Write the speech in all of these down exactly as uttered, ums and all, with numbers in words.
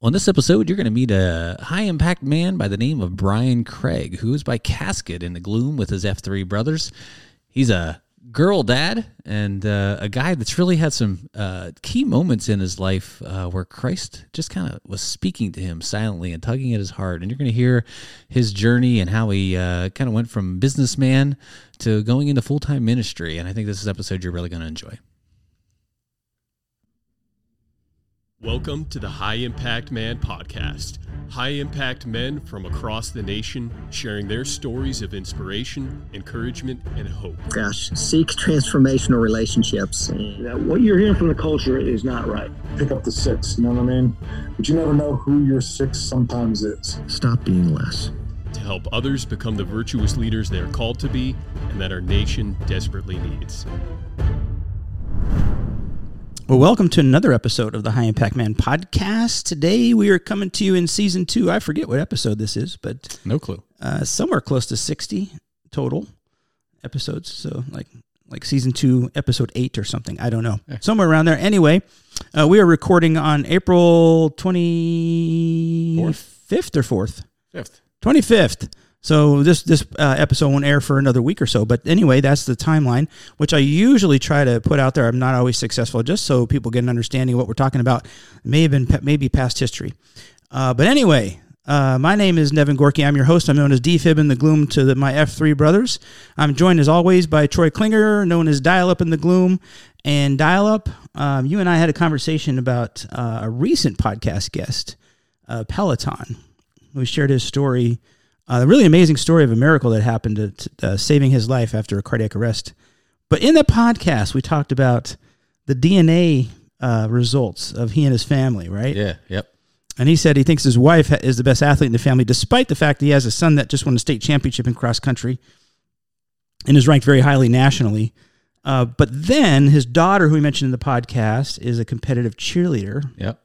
On this episode, you're going to meet a high-impact man by the name of Brian Craig, who is by casket in the gloom with his F three brothers. He's a girl dad and uh, a guy that's really had some uh, key moments in his life uh, where Christ just kind of was speaking to him silently and tugging at his heart. And you're going to hear his journey and how he uh, kind of went from businessman to going into full-time ministry. And I think this is an episode you're really going to enjoy. Welcome to the High Impact Man podcast. High impact men from across the nation sharing their stories of inspiration, encouragement, and hope. Gosh, seek transformational relationships. Yeah, what you're hearing from the culture is not right. Pick up the six, you know what I mean? But you never know who your six sometimes is. Stop being less. To help others become the virtuous leaders they are called to be and that our nation desperately needs. Well, welcome to another episode of the High Impact Man podcast. Today we are coming to you in season two. I forget what episode this is, but no clue. Uh, somewhere close to sixty total episodes. So like like season two, episode eight or something. I don't know. Somewhere around there. Anyway, uh, we are recording on April twenty-fifth or fourth? Fifth. twenty-fifth. So this this uh, episode won't air for another week or so. But anyway, that's the timeline, which I usually try to put out there. I'm not always successful, just so people get an understanding of what we're talking about. It may have been maybe past history. Uh, but anyway, uh, my name is Nevin Gorky. I'm your host. I'm known as D-Fib in the gloom to the, my F three brothers. I'm joined, as always, by Troy Klinger, known as Dial-Up in the gloom. And Dial-Up, um, you and I had a conversation about uh, a recent podcast guest, uh, Peloton, who shared his story. A uh, really amazing story of a miracle that happened to, to uh, saving his life after a cardiac arrest. But in the podcast, we talked about the D N A uh, results of he and his family, right? Yeah, yep. And he said he thinks his wife ha- is the best athlete in the family, despite the fact that he has a son that just won a state championship in cross country and is ranked very highly nationally. Uh, but then his daughter, who we mentioned in the podcast, is a competitive cheerleader. Yep.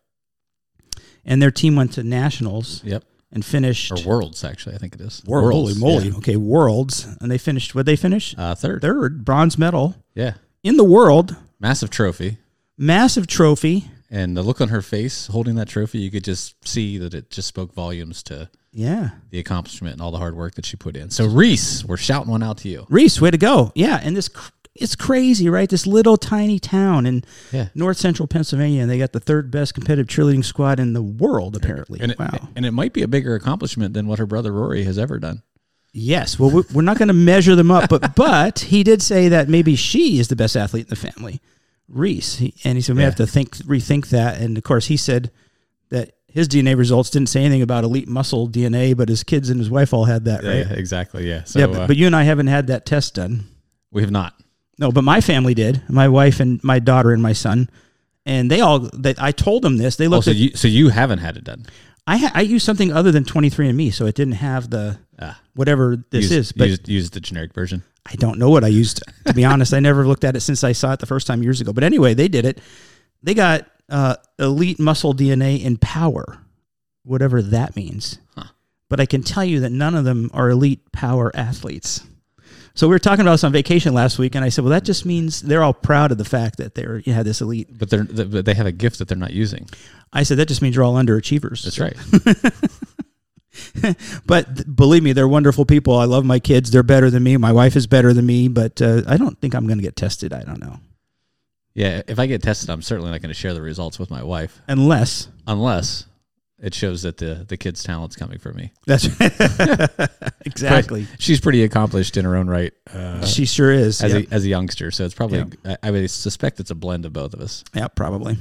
And their team went to nationals. Yep. And finished... Or Worlds, actually, I think it is. Worlds. Holy moly. Yeah. Okay, Worlds. And they finished... What'd they finish? Uh, third. Third. Bronze medal. Yeah. In the world. Massive trophy. Massive trophy. And the look on her face holding that trophy, you could just see that it just spoke volumes to... Yeah. The accomplishment and all the hard work that she put in. So, Reese, we're shouting one out to you. Reese, way to go. Yeah, and this... It's crazy, right? This little tiny town in yeah. north central Pennsylvania, and they got the third best competitive cheerleading squad in the world, apparently. And it, wow. And it might be a bigger accomplishment than what her brother Rory has ever done. Yes. Well, we're not going to measure them up, but but he did say that maybe she is the best athlete in the family, Reese. He, and he said, we yeah. have to think rethink that. And, of course, he said that his D N A results didn't say anything about elite muscle D N A, but his kids and his wife all had that, right? Yeah, exactly, yeah. So, yeah, but, uh, but you and I haven't had that test done. We have not. No, but my family did. My wife and my daughter and my son, and they all. They, I told them this. They looked. Oh, so, at, you, so you haven't had it done. I ha, I used something other than twenty-three and me, so it didn't have the ah, whatever this used, is. But used, used the generic version. I don't know what I used. To be honest, I never looked at it since I saw it the first time years ago. But anyway, they did it. They got uh, elite muscle D N A and power, whatever that means. Huh. But I can tell you that none of them are elite power athletes. So we were talking about this on vacation last week, and I said, well, that just means they're all proud of the fact that they're you know, this elite. But they're, they have a gift that they're not using. I said, that just means you're all underachievers. That's right. But believe me, they're wonderful people. I love my kids. They're better than me. My wife is better than me, but uh, I don't think I'm going to get tested. I don't know. Yeah, if I get tested, I'm certainly not going to share the results with my wife. Unless. Unless. It shows that the, the kid's talent's coming from me. That's exactly. She's pretty accomplished in her own right. Uh, she sure is as, yep. a, as a youngster. So it's probably yep. I, I would suspect it's a blend of both of us. Yeah, probably.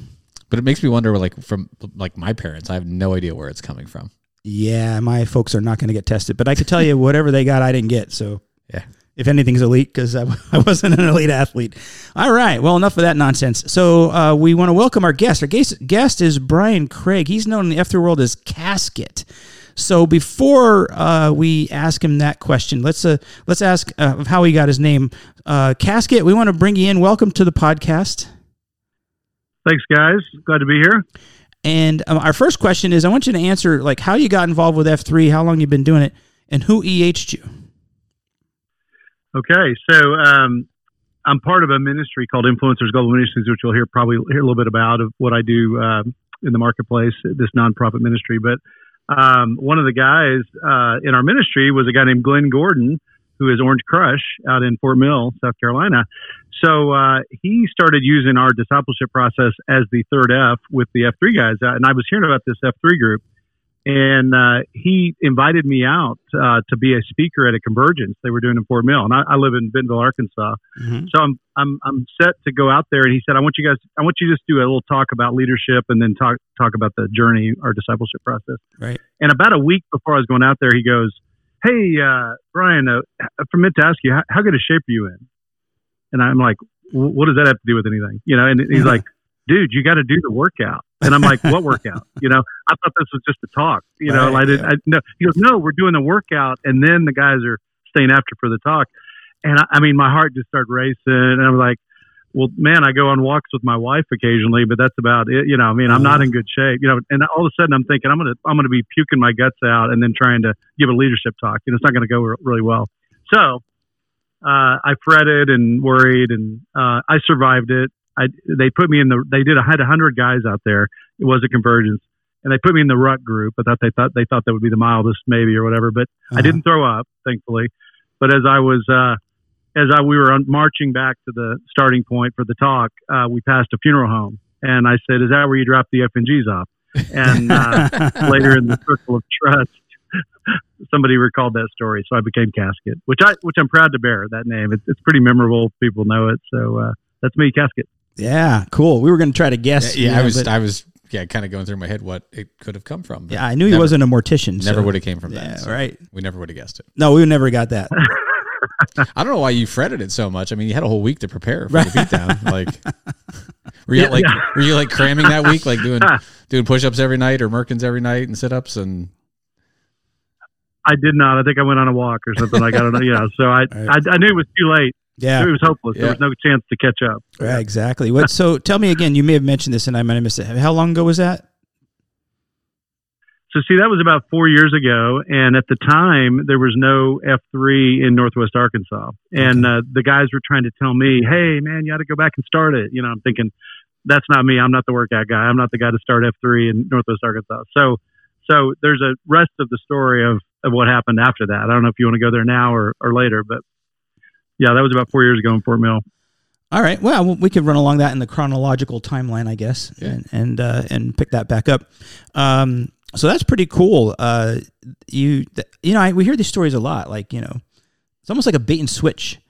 But it makes me wonder, like from like my parents, I have no idea where it's coming from. Yeah, my folks are not going to get tested, but I could tell you whatever they got, I didn't get. So yeah, if anything's elite, because I, I wasn't an elite athlete. All right. Well, enough of that nonsense. So uh, we want to welcome our guest. Our guest, guest is Brian Craig. He's known in the F three world as Casket. So before uh, we ask him that question, let's uh, let's ask uh, how he got his name. Uh, Casket, we want to bring you in. Welcome to the podcast. Thanks, guys. Glad to be here. And um, our first question is, I want you to answer like how you got involved with F three, how long you've been doing it, and who E H'd you? Okay, so um, I'm part of a ministry called Influencers Global Ministries, which you'll hear probably hear a little bit about of what I do um, in the marketplace, this nonprofit ministry. But um, one of the guys uh, in our ministry was a guy named Glenn Gordon, who is Orange Crush out in Fort Mill, South Carolina. So uh, he started using our discipleship process as the third F with the F three guys. And I was hearing about this F three group. And uh, he invited me out uh, to be a speaker at a convergence they were doing in Fort Mill, and I, I live in Bentonville, Arkansas. Mm-hmm. So I'm I'm I'm set to go out there, and he said, "I want you guys, I want you to just do a little talk about leadership, and then talk talk about the journey, our discipleship process." Right. And about a week before I was going out there, he goes, "Hey, uh, Brian, uh, I meant to ask you, how, how good a shape are you in?" And I'm like, "What does that have to do with anything?" You know, and he's like, "Dude, you got to do the workout." And I'm like, "What workout?" You know, I thought this was just a talk. You know, right, I didn't. Yeah. I, no, he goes, "No, we're doing the workout, and then the guys are staying after for the talk." And I, I mean, my heart just started racing, and I'm like, "Well, man, I go on walks with my wife occasionally, but that's about it." You know, I mean, I'm not in good shape. You know, and all of a sudden, I'm thinking, I'm gonna, I'm gonna be puking my guts out, and then trying to give a leadership talk, and it's not gonna go re- really well. So, uh, I fretted and worried, and uh, I survived it. I, they put me in the, they did, I had a hundred guys out there. It was a convergence, and they put me in the ruck group. I thought they thought, they thought that would be the mildest maybe or whatever, but uh-huh. I didn't throw up, thankfully. But as I was, uh, as I, we were on, marching back to the starting point for the talk, uh, we passed a funeral home, and I said, "Is that where you drop the F and G's off?" And, uh, later in the circle of trust, somebody recalled that story. So I became Casket, which I, which I'm proud to bear that name. It's, it's pretty memorable. People know it. So, uh, that's me, Casket. Yeah, cool. We were going to try to guess. Yeah, yeah, you know, I was, I was, yeah, kind of going through my head what it could have come from. Yeah, I knew never, he wasn't a mortician. Never so. would have came from yeah, that. So right. We never would have guessed it. No, we never got that. I don't know why you fretted it so much. I mean, you had a whole week to prepare for the beatdown. Like, were you yeah, like, yeah. were you like cramming that week, like doing doing push-ups every night or Merkins every night and sit-ups and? I did not. I think I went on a walk or something. Like I don't know. Yeah, so I, right. I, I knew it was too late. Yeah, it was hopeless. Yeah. There was no chance to catch up. Yeah, exactly. What? So tell me again. You may have mentioned this, and I might have missed it. How long ago was that? So see, that was about four years ago, and at the time there was no F three in Northwest Arkansas, and okay. uh, the guys were trying to tell me, "Hey, man, you got to go back and start it." You know, I'm thinking, that's not me. I'm not the workout guy. I'm not the guy to start F three in Northwest Arkansas. So, so there's a rest of the story of of what happened after that. I don't know if you want to go there now or or later, but. Yeah, that was about four years ago in Fort Mill. All right. Well, we could run along that in the chronological timeline, I guess, yeah. and and, uh, and pick that back up. Um, so that's pretty cool. Uh, you th- you know, I, we hear these stories a lot. Like, you know, it's almost like a bait and switch.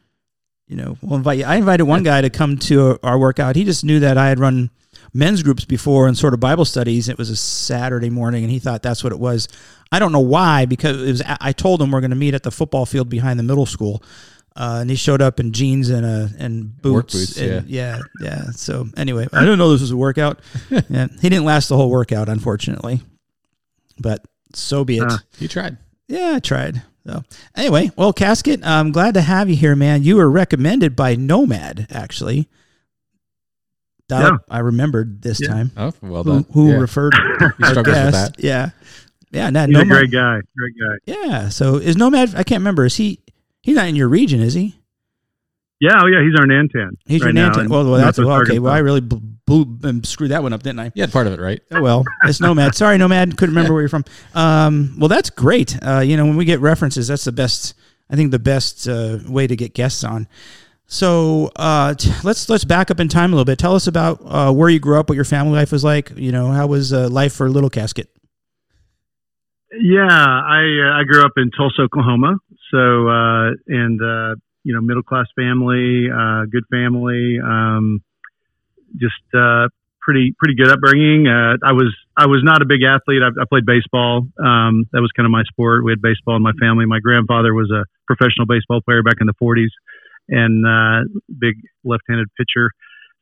You know, we'll invite you. I invited one guy to come to our workout. He just knew that I had run men's groups before and sort of Bible studies. It was a Saturday morning, and he thought that's what it was. I don't know why, because it was. I told him we're going to meet at the football field behind the middle school. Uh, and he showed up in jeans and uh, and boots. Work boots and, yeah. yeah, yeah. So anyway, I didn't know this was a workout. yeah, he didn't last the whole workout, unfortunately. But so be it. Uh, you tried. Yeah, I tried. So anyway, well, Casket, I'm glad to have you here, man. You were recommended by Nomad, actually. Dial-Up, yeah. I remembered this yeah. time. Oh, well done. Who, who yeah. referred our guest? Yeah, yeah. Not He's Nomad. A great guy. Great guy. Yeah. So is Nomad? I can't remember. Is he? He's not in your region, is he? Yeah, oh yeah, he's our Nantan. He's right your Nantan. Well, well, that's well, okay. Well, I really blew, blew, screwed that one up, didn't I? Yeah, part of it, right? Oh well, it's Nomad. Sorry, Nomad. Couldn't remember yeah. where you're from. Um, well, that's great. Uh, you know, when we get references, that's the best. I think the best uh, way to get guests on. So uh, t- let's let's back up in time a little bit. Tell us about uh, where you grew up, what your family life was like. You know, how was uh, life for Little Casket? Yeah, I uh, I grew up in Tulsa, Oklahoma. So, uh, and, uh, you know, middle-class family, uh, good family, um, just, uh, pretty, pretty good upbringing. Uh, I was, I was not a big athlete. I, I played baseball. Um, that was kind of my sport. We had baseball in my family. My grandfather was a professional baseball player back in the forties and, uh, big left-handed pitcher.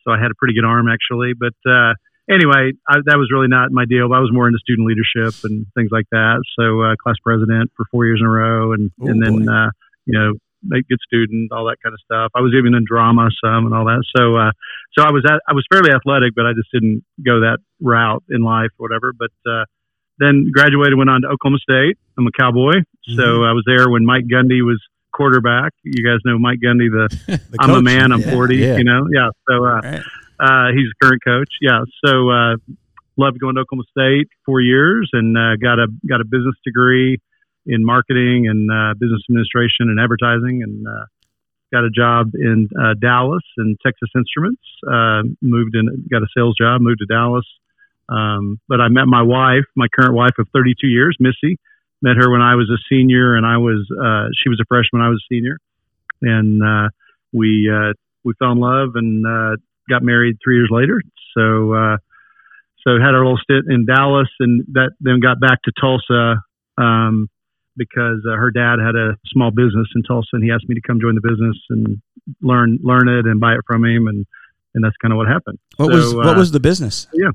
So I had a pretty good arm actually, but, uh, anyway, I, that was really not my deal. But I was more into student leadership and things like that. So uh, class president for four years in a row, and, oh, and then, uh, you know, make good student, all that kind of stuff. I was even in drama some and all that. So uh, so I was at, I was fairly athletic, but I just didn't go that route in life or whatever. But uh, then graduated, went on to Oklahoma State. I'm a Cowboy. Mm-hmm. So I was there when Mike Gundy was quarterback. You guys know Mike Gundy, the, the I'm coach. a man, I'm yeah, forty, yeah. you know? Yeah, so... Uh, Uh, he's the current coach. Yeah. So, uh, loved going to Oklahoma State four years and uh, got a got a business degree in marketing and uh, business administration and advertising, and uh, got a job in uh, Dallas and Texas Instruments. Uh, moved in, got a sales job, moved to Dallas. Um, but I met my wife, my current wife of thirty-two years, Missy. Met her when I was a senior, and I was uh, she was a freshman, I was a senior, and uh, we uh, we fell in love and uh, got married three years later. So uh, so had our little stint in Dallas, and that then got back to Tulsa um, because uh, her dad had a small business in Tulsa, and he asked me to come join the business and learn learn it and buy it from him, and, and that's kind of what happened. What so, was what uh, was the business? Yeah.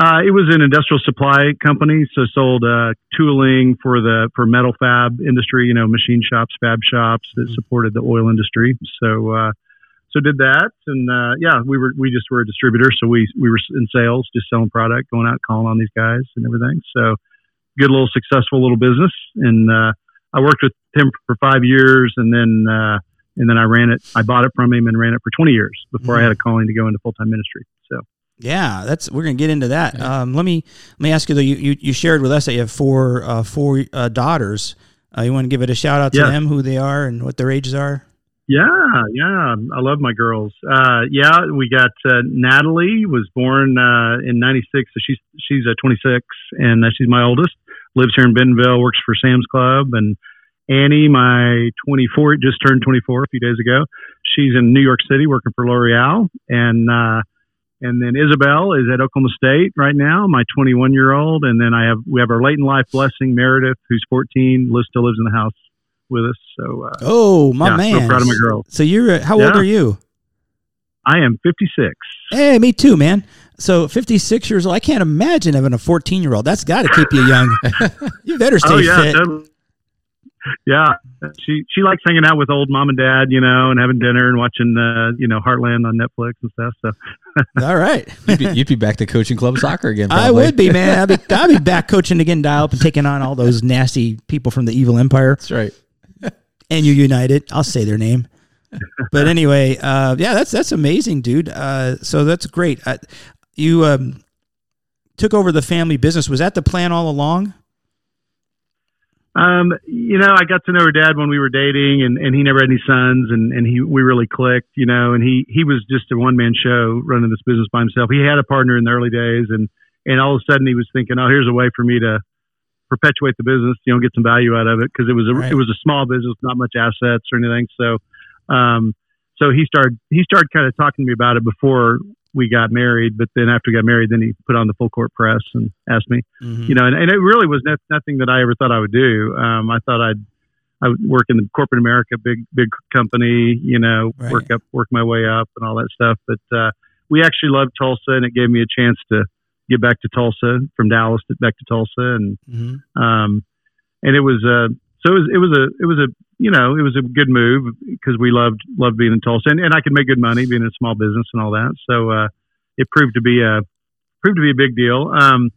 Uh, it was an industrial supply company, so sold uh, tooling for the for metal fab industry, you know, machine shops, fab shops that supported the oil industry. So, uh, so did that, and uh, yeah, we were we just were a distributor, so we we were in sales, just selling product, going out, calling on these guys, and everything. So, good little successful little business, and uh, I worked with him for five years, and then uh, and then I ran it. I bought it from him and ran it for twenty years before mm-hmm. I had a calling to go into full time ministry. So. Yeah, that's we're gonna get into that. Um, let me let me ask you though. You, you, you shared with us that you have four uh, four uh, daughters. Uh, you want to give it a shout out to yeah. them, who they are, and what their ages are. Yeah, yeah, I love my girls. Uh, yeah, we got uh, Natalie was born uh, in ninety-six, so she's she's uh, twenty-six, and uh, she's my oldest. Lives here in Bentonville, works for Sam's Club, and Annie, my twenty-four, just turned twenty-four a few days ago. She's in New York City working for L'Oreal, and. Uh, And then Isabel is at Oklahoma State right now, my twenty-one-year-old. And then I have we have our late in life blessing, Meredith, who's fourteen, lives, still lives in the house with us. So, uh, oh my yeah, man, so proud of my girl. So you're how yeah. old are you? I am fifty-six. Hey, me too, man. So fifty-six years old. I can't imagine having a fourteen-year-old. That's got to keep you young. You better stay oh, yeah, fit. Totally. Yeah, she she likes hanging out with old mom and dad, you know, and having dinner and watching, uh, you know, Heartland on Netflix and stuff. So, all right, you'd, be, you'd be back to coaching club soccer again. Probably. I would be, man. I'd be I'd be back coaching again, Dial-Up, and taking on all those nasty people from the evil empire. That's right. And you United, I'll say their name. But anyway, uh, yeah, that's that's amazing, dude. Uh, so that's great. I, you um, took over the family business. Was that the plan all along? Um, you know, I got to know her dad when we were dating, and, and he never had any sons, and, and he we really clicked, you know, and he, he was just a one-man show running this business by himself. He had a partner in the early days, and, and all of a sudden he was thinking, oh, here's a way for me to perpetuate the business, you know, get some value out of it, because it was a right. it was a small business, not much assets or anything. So um, so he started, he started kind of talking to me about it before we got married, but then after we got married, then he put on the full court press and asked me, mm-hmm. you know, and, and it really was ne- nothing that I ever thought I would do. Um, I thought I'd, I would work in the corporate America, big, big company, you know, right. work up, work my way up and all that stuff. But, uh, we actually loved Tulsa, and it gave me a chance to get back to Tulsa from Dallas to back to Tulsa. And, mm-hmm. um, and it was, uh, so it was, it was a, it was a, you know, it was a good move because we loved, loved being in Tulsa, and, and I could make good money being in a small business and all that. So, uh, it proved to be a, proved to be a big deal. Um,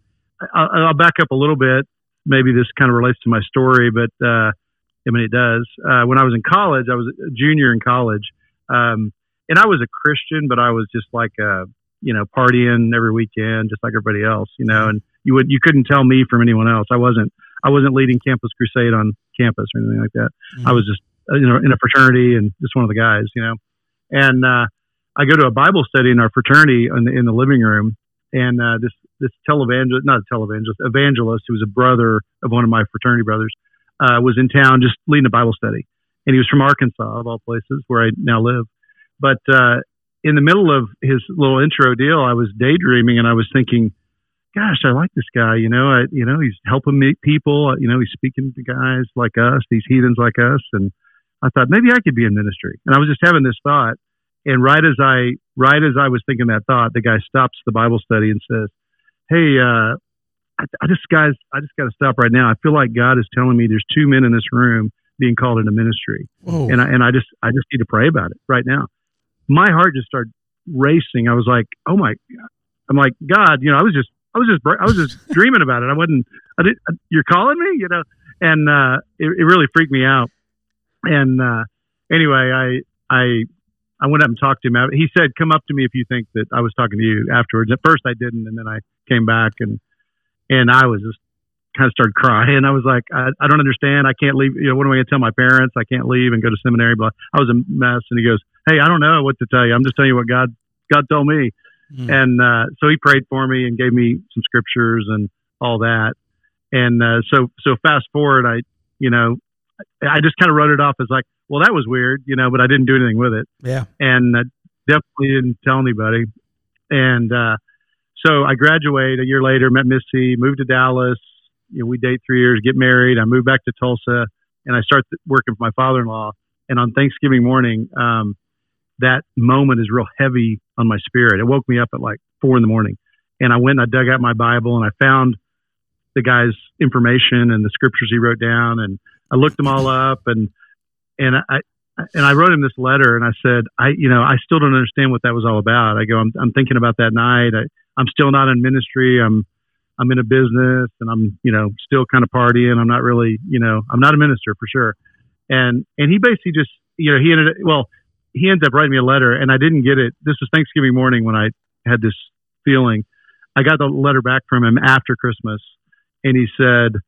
I'll, I'll back up a little bit. Maybe this kind of relates to my story, but, uh, I mean, it does. Uh, when I was in college, I was a junior in college. Um, and I was a Christian, but I was just like, uh, you know, partying every weekend, just like everybody else, you know, and you would, you couldn't tell me from anyone else. I wasn't, I wasn't leading Campus Crusade on campus or anything like that. Mm-hmm. I was just, you know, in a fraternity and just one of the guys, you know. And uh, I go to a Bible study in our fraternity in the, in the living room, and uh, this this televangelist, not a televangelist, evangelist who was a brother of one of my fraternity brothers, uh, was in town just leading a Bible study, and he was from Arkansas, of all places, where I now live. But uh, in the middle of his little intro deal, I was daydreaming, and I was thinking, gosh, I like this guy, you know, I, you know, he's helping me people, you know, he's speaking to guys like us, these heathens like us. And I thought maybe I could be in ministry. And I was just having this thought. And right as I, right as I was thinking that thought, the guy stops the Bible study and says, hey, uh, I, I just guys, I just got to stop right now. I feel like God is telling me there's two men in this room being called into ministry. Whoa. And I, and I just, I just need to pray about it right now. My heart just started racing. I was like, oh my God, I'm like, God, you know, I was just, I was just, I was just dreaming about it. I wasn't, I didn't, you're calling me, you know? And, uh, it, it really freaked me out. And, uh, anyway, I, I, I went up and talked to him. He said, "Come up to me if you think that I was talking to you." Afterwards, at first I didn't, and then I came back and and I was just kind of started crying. I was like, I, "I don't understand. I can't leave. You know, what am I going to tell my parents? I can't leave and go to seminary." But I was a mess. And he goes, "Hey, I don't know what to tell you. I'm just telling you what God God told me." Mm. And uh, so he prayed for me and gave me some scriptures and all that. And uh, so so fast forward, I you know. I just kind of wrote it off as like, well, that was weird, you know, but I didn't do anything with it. Yeah. And I definitely didn't tell anybody. And uh, so I graduated a year later, met Missy, moved to Dallas. You know, we date three years, get married. I moved back to Tulsa, and I start working for my father-in-law. And on Thanksgiving morning, um, that moment is real heavy on my spirit. It woke me up at like four in the morning. And I went and I dug out my Bible, and I found the guy's information and the scriptures he wrote down, and I looked them all up, and and I and I wrote him this letter, and I said, I you know I still don't understand what that was all about. I go, I'm I'm thinking about that night. I, I'm still not in ministry. I'm I'm in a business, and I'm you know still kind of partying. I'm not really you know I'm not a minister for sure. And and he basically just you know he ended up, well he ends up writing me a letter, and I didn't get it. This was Thanksgiving morning when I had this feeling. I got the letter back from him after Christmas, and he said,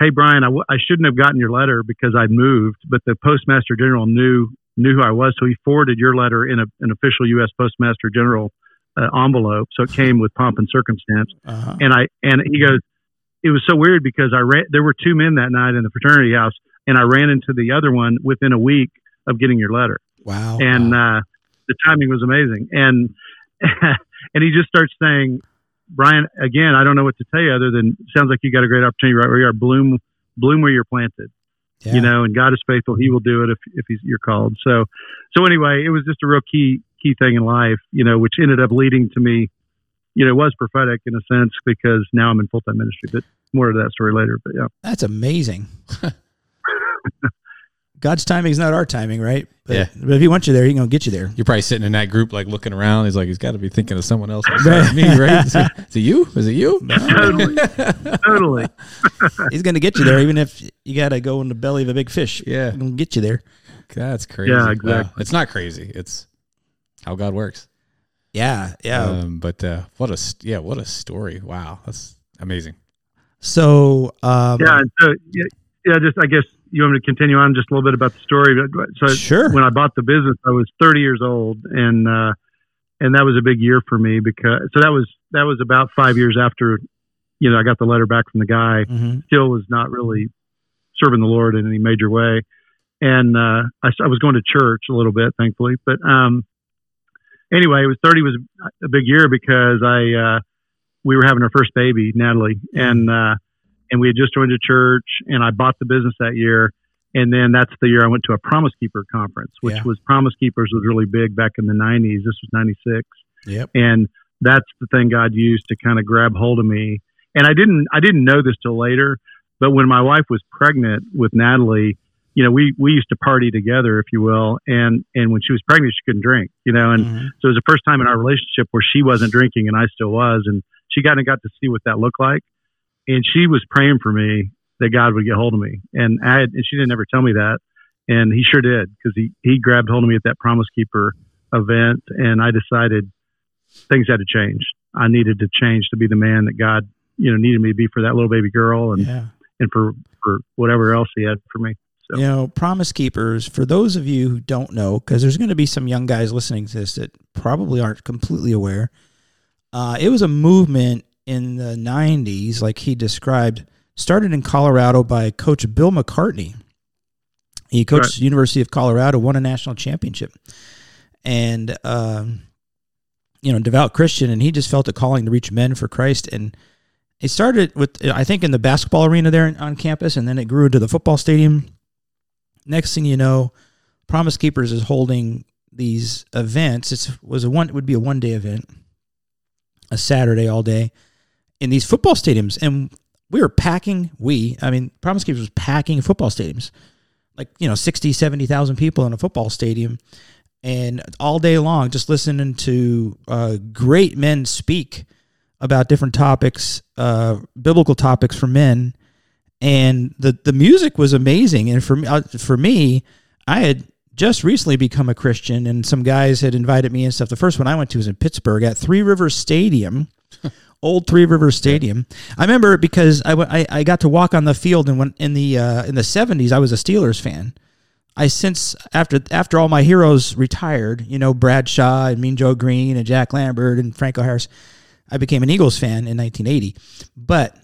"Hey, Brian, I, w- I shouldn't have gotten your letter because I moved, but the Postmaster General knew knew who I was, so he forwarded your letter in a, an official U S Postmaster General uh, envelope, so it came with pomp and circumstance." Uh-huh. And I and he goes, it was so weird because I ran, there were two men that night in the fraternity house, and I ran into the other one within a week of getting your letter. Wow. And wow. Uh, the timing was amazing. And and he just starts saying, "Brian, again, I don't know what to tell you other than sounds like you got a great opportunity right where you are. Bloom, bloom where you're planted, yeah. you know. And God is faithful; He will do it if if he's, you're called." So, so anyway, it was just a real key key thing in life, you know, which ended up leading to me. You know, it was prophetic in a sense because now I'm in full time ministry. But more of that story later. But yeah, that's amazing. God's timing is not our timing, right? But, yeah. But if he wants you there, he's going to get you there. You're probably sitting in that group, like looking around. He's like, he's got to be thinking of someone else. Besides me, right? Is it, is it you? Is it you? No. Totally. Totally. He's going to get you there, even if you got to go in the belly of a big fish. Yeah. He's going to get you there. That's crazy. Yeah, exactly. Wow. It's not crazy. It's how God works. Yeah. Yeah. Um, but uh, what a, yeah, what a story. Wow. That's amazing. So, um, yeah. So, yeah, yeah, just, I guess, you want me to continue on just a little bit about the story? So sure. When I bought the business, I was thirty years old, and uh, and that was a big year for me because so that was that was about five years after, you know, I got the letter back from the guy. Mm-hmm. Still was not really serving the Lord in any major way, and uh, I, I was going to church a little bit, thankfully. But um, anyway, it was thirty was a big year because I uh, we were having our first baby, Natalie, mm-hmm. and. Uh, And we had just joined a church, and I bought the business that year. And then that's the year I went to a Promise Keeper conference, which yeah. was Promise Keepers was really big back in the nineties. This was ninety-six. Yep. And that's the thing God used to kind of grab hold of me. And I didn't, I didn't know this till later, but when my wife was pregnant with Natalie, you know, we, we used to party together, if you will. And, and when she was pregnant, she couldn't drink, you know, and mm-hmm. so it was the first time in our relationship where she wasn't drinking and I still was. And she kind of got to see what that looked like. And she was praying for me that God would get hold of me. And I had, and she didn't ever tell me that. And he sure did because he, he grabbed hold of me at that Promise Keeper event. And I decided things had to change. I needed to change to be the man that God, you know, needed me to be for that little baby girl and, yeah. and for, for whatever else he had for me. So. You know, Promise Keepers, for those of you who don't know, because there's going to be some young guys listening to this that probably aren't completely aware. Uh, it was a movement in the nineties, like he described, started in Colorado by coach Bill McCartney. He coached right. the University of Colorado, won a national championship, and, um, you know, devout Christian, and he just felt a calling to reach men for Christ. And it started with, I think, in the basketball arena there on campus, and then it grew into the football stadium. Next thing you know, Promise Keepers is holding these events. It was a one, it would be a one-day event, a Saturday all day, in these football stadiums. And we were packing, we, I mean, Promise Keepers was packing football stadiums, like, you know, sixty, seventy thousand people in a football stadium. And all day long, just listening to uh, great men speak about different topics, uh, biblical topics for men. And the, the music was amazing. And for me, uh, for me, I had just recently become a Christian, and some guys had invited me and stuff. The first one I went to was in Pittsburgh at Three Rivers Stadium, old Three Rivers Stadium. I remember it because I, I, I got to walk on the field, and when, in the uh, in the seventies, I was a Steelers fan. I since, after after all my heroes retired, you know, Bradshaw and Mean Joe Green and Jack Lambert and Franco Harris, I became an Eagles fan in nineteen eighty. But,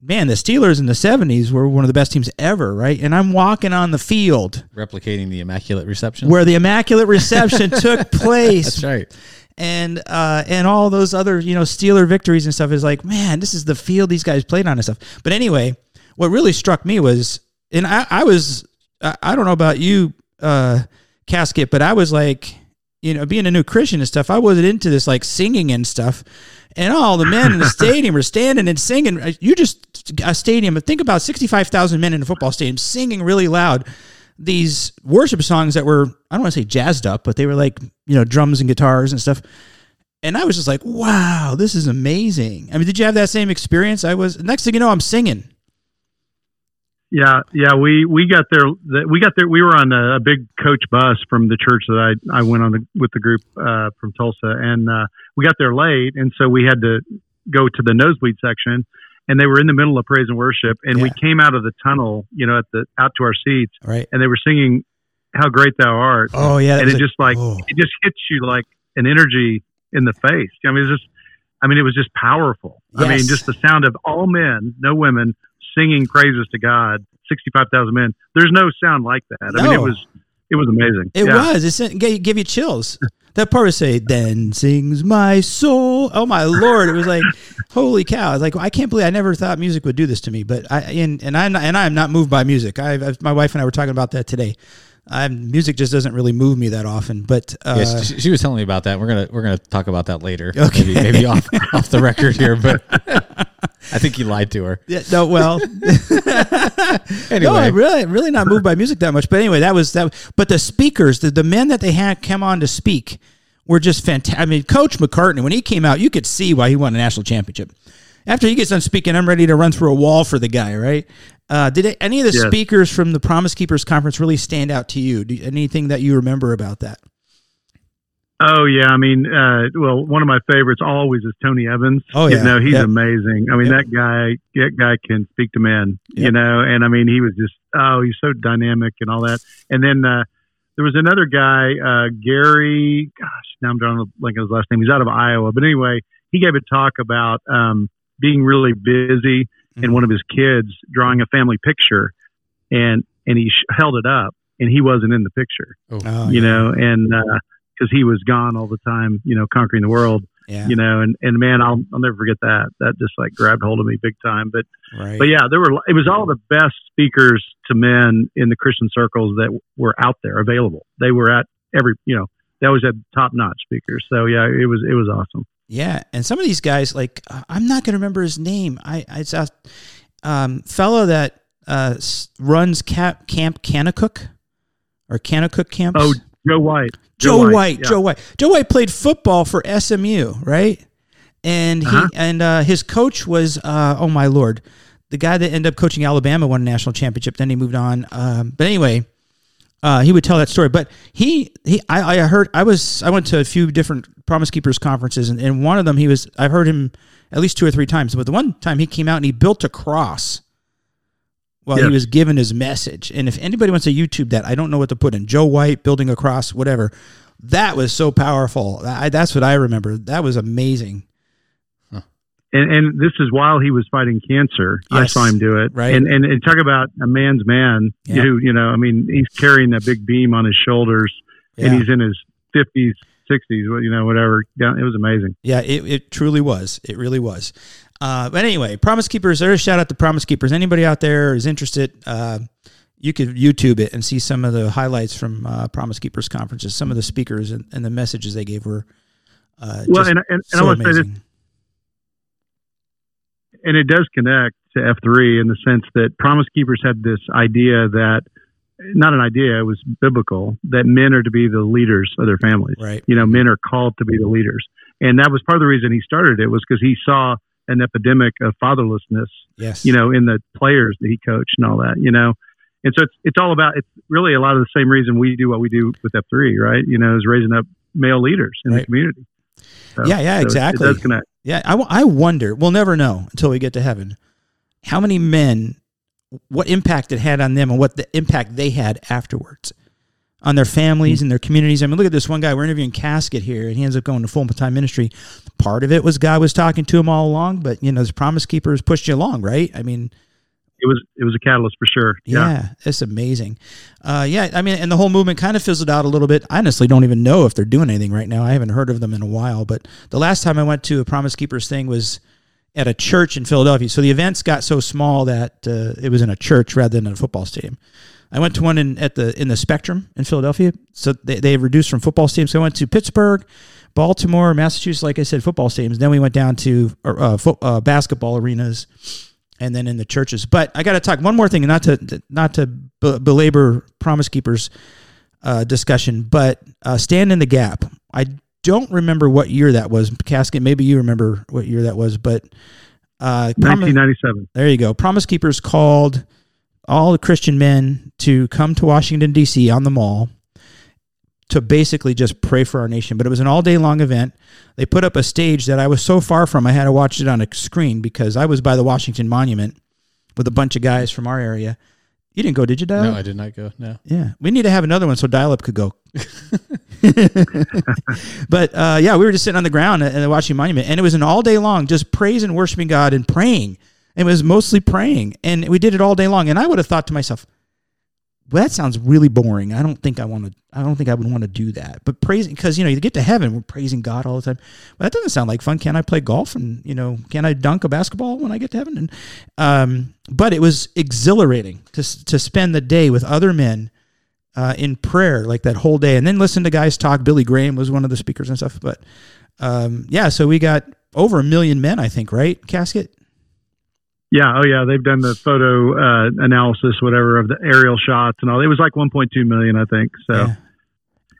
man, the Steelers in the seventies were one of the best teams ever, right? And I'm walking on the field. Replicating the Immaculate Reception. Where the Immaculate Reception took place. That's right. And uh, and all those other, you know, Steeler victories and stuff is like, man, this is the field these guys played on and stuff. But anyway, what really struck me was, and I, I was... I don't know about you, uh, Casket, but I was like, you know, being a new Christian and stuff, I wasn't into this like singing and stuff. And all the men in the stadium were standing and singing. You just, a stadium, think about sixty-five thousand men in a football stadium singing really loud these worship songs that were, I don't want to say jazzed up, but they were like, you know, drums and guitars and stuff. And I was just like, wow, this is amazing. I mean, did you have that same experience? I was, next thing you know, I'm singing. Yeah, yeah, we, we got there. We got there. We were on a, a big coach bus from the church that I, I went on the, with the group uh, from Tulsa, and uh, we got there late, and so we had to go to the nosebleed section, and they were in the middle of praise and worship, and yeah. we came out of the tunnel, you know, at the out to our seats, right. and they were singing "How Great Thou Art." Oh yeah, and it like, just like oh. it just hits you like an energy in the face. I mean, it's just, I mean, it was just powerful. Yes. I mean, just the sound of all men, no women. Singing praises to God, sixty-five thousand men. There's no sound like that. I no. mean, it was it was amazing. It yeah. was. It gave, gave you chills. That part would say, "Then sings my soul." Oh my Lord! It was like, holy cow! I was like, I can't believe I never thought music would do this to me. But I and and I'm not, and I'm not moved by music. I, I my wife and I were talking about that today. I'm, music just doesn't really move me that often, but uh, yeah, she, she was telling me about that. We're gonna we're gonna talk about that later. Okay. Maybe, maybe off off the record here, but I think you lied to her. Yeah, no, well, anyway, no, I'm really really not moved by music that much. But anyway, that was that. But the speakers, the, the men that they had come on to speak, were just fantastic. I mean, Coach McCartney, when he came out, you could see why he won a national championship. After he gets done speaking, I'm ready to run through a wall for the guy, right? Uh, did any of the yes. speakers from the Promise Keepers Conference really stand out to you? Do, anything that you remember about that? Oh, yeah. I mean, uh, well, one of my favorites always is Tony Evans. Oh, yeah. You know, he's yep. amazing. I mean, yep. that guy that guy can speak to men, yep. you know, and I mean, he was just, oh, he's so dynamic and all that. And then uh, there was another guy, uh, Gary, gosh, now I'm drawing a blank on his last name. He's out of Iowa. But anyway, he gave a talk about um, being really busy. And one of his kids drawing a family picture, and and he sh- held it up, and he wasn't in the picture, oh, you yeah. know, and because uh, he was gone all the time, you know, conquering the world, yeah. you know, and, and man, I'll I'll never forget that. That just like grabbed hold of me big time. But right. but yeah, there were it was all the best speakers to men in the Christian circles that were out there available. They were at every you know that was at top notch speakers. So yeah, it was it was awesome. Yeah, and some of these guys, like I'm not going to remember his name. I, I it's a um, fellow that uh, runs Camp Camp Canacook or Canacook camps. Oh, Joe White. Joe, Joe White. White yeah. Joe White. Joe White played football for S M U, right? And he uh-huh. and uh, his coach was uh, oh my Lord, the guy that ended up coaching Alabama won a national championship. Then he moved on. Um, but anyway. Uh, he would tell that story, but he, he, I, I heard, I was, I went to a few different Promise Keepers conferences, and, and one of them, he was, I've heard him at least two or three times, but the one time he came out and he built a cross while yeah. he was giving his message. And if anybody wants to YouTube that, I don't know what to put in. Joe White, building a cross, whatever. That was so powerful. I, that's what I remember. That was amazing. Huh. And, and this is while he was fighting cancer. Yes. I saw him do it. Right. And, and and talk about a man's man yeah. who, you know, I mean, he's carrying that big beam on his shoulders yeah. and he's in his fifties, sixties, you know, whatever. Yeah, it was amazing. Yeah, it, it truly was. It really was. Uh, but anyway, Promise Keepers, there's a shout out to Promise Keepers. Anybody out there is interested, uh, you could YouTube it and see some of the highlights from uh, Promise Keepers conferences. Some of the speakers and, and the messages they gave were uh, well, just and, and, and so I want to say this. And it does connect to F three in the sense that Promise Keepers had this idea that, not an idea, it was biblical, that men are to be the leaders of their families. Right. You know, men are called to be the leaders. And that was part of the reason he started it was because he saw an epidemic of fatherlessness, yes. you know, in the players that he coached and all that, you know. And so it's, it's all about, it's really a lot of the same reason we do what we do with F three, right? You know, is raising up male leaders in right. the community. So, yeah, yeah, so exactly. It does connect. Yeah, I, I wonder, we'll never know until we get to heaven, how many men, what impact it had on them and what the impact they had afterwards on their families and their communities. I mean, look at this one guy. We're interviewing Casket here, and he ends up going to full-time ministry. Part of it was God was talking to him all along, but, you know, his Promise Keepers pushed you along, right? I mean... It was it was a catalyst for sure. Yeah, yeah that's amazing. Uh, yeah, I mean, and the whole movement kind of fizzled out a little bit. I honestly don't even know if they're doing anything right now. I haven't heard of them in a while, but the last time I went to a Promise Keepers thing was at a church in Philadelphia. So the events got so small that uh, it was in a church rather than a football stadium. I went to one in at the in the Spectrum in Philadelphia. So they, they reduced from football stadiums. So I went to Pittsburgh, Baltimore, Massachusetts, like I said, football stadiums. Then we went down to uh, fo- uh, basketball arenas. And then in the churches, but I got to talk one more thing, not to not to be- belabor Promise Keepers uh, discussion, but uh, Stand in the Gap. I don't remember what year that was. Casket, maybe you remember what year that was, but uh, nineteen ninety-seven. There you go. Promise Keepers called all the Christian men to come to Washington D C on the mall to basically just pray for our nation. But it was an all-day-long event. They put up a stage that I was so far from, I had to watch it on a screen because I was by the Washington Monument with a bunch of guys from our area. You didn't go, did you, Dial-Up? No, I did not go, no. Yeah. We need to have another one so Dial-Up could go. But, uh, yeah, we were just sitting on the ground at the Washington Monument, and it was an all-day-long just praise and worshiping God and praying. It was mostly praying, and we did it all day long. And I would have thought to myself, well, that sounds really boring. I don't think I want to. I don't think I would want to do that. But praising, because you know, you get to heaven, we're praising God all the time. Well, that doesn't sound like fun. Can I play golf and you know, can I dunk a basketball when I get to heaven? And um, but it was exhilarating to to spend the day with other men uh, in prayer, like that whole day, and then listen to guys talk. Billy Graham was one of the speakers and stuff. But um, yeah, so we got over a million men, I think, right, Casket? Yeah. Oh, yeah. They've done the photo uh, analysis, whatever, of the aerial shots and all. It was like one point two million, I think. So, yeah.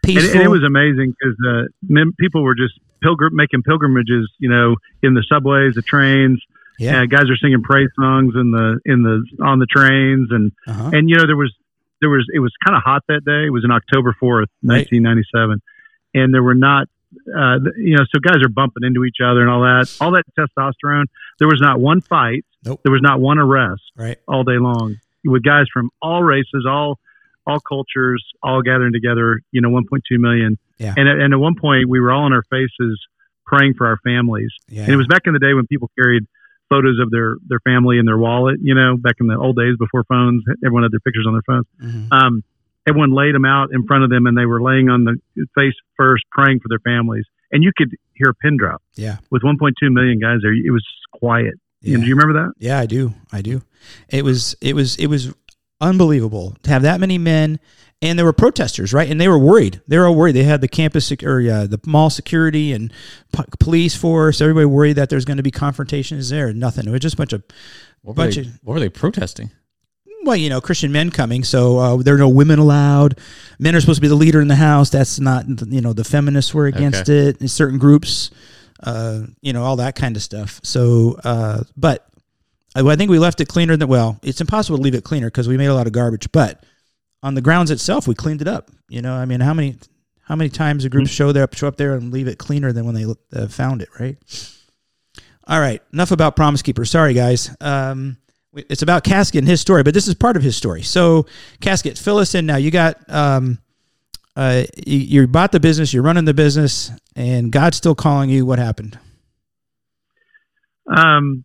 and, and it was amazing because uh, men, people were just pilgrim making pilgrimages, you know, in the subways, the trains. Yeah. And guys are singing praise songs in the in the on the trains, and uh-huh. and you know there was there was it was kind of hot that day. It was on October fourth, right. nineteen ninety-seven, and there were not. Uh, you know, so guys are bumping into each other and all that, all that testosterone. There was not one fight. Nope. There was not one arrest right. all day long with guys from all races, all, all cultures, all gathering together, you know, one point two million. Yeah. And, and at one point we were all in our faces praying for our families. Yeah. And it was back in the day when people carried photos of their, their family in their wallet, you know, back in the old days before phones, everyone had their pictures on their phones. Mm-hmm. Um, Everyone laid them out in front of them, and they were laying on the face first, praying for their families. And you could hear a pin drop. Yeah, with one point two million guys there, it was quiet. Yeah. Do you remember that? Yeah, I do. I do. It was. It was. It was unbelievable to have that many men, and there were protesters, right? And they were worried. They were all worried. They had the campus sec- or uh, the mall security and po- police force. Everybody worried that there's going to be confrontations there. Nothing. It was just a bunch of. What were, bunch they, of, what were they protesting? Well, you know, Christian men coming, so uh, there are no women allowed. Men are supposed to be the leader in the house. That's not, you know, the feminists were against okay. it in certain groups, uh, you know, all that kind of stuff. So, uh, but I, I think we left it cleaner than, well, it's impossible to leave it cleaner because we made a lot of garbage, but on the grounds itself, we cleaned it up. You know, I mean, how many how many times do groups mm-hmm. show, their, show up there and leave it cleaner than when they uh, found it, right? All right, enough about Promise Keepers. Sorry, guys. Um It's about Casket and his story, but this is part of his story. So, Casket, fill us in now. You got, um, uh, you, you bought the business, you're running the business, and God's still calling you. What happened? Um,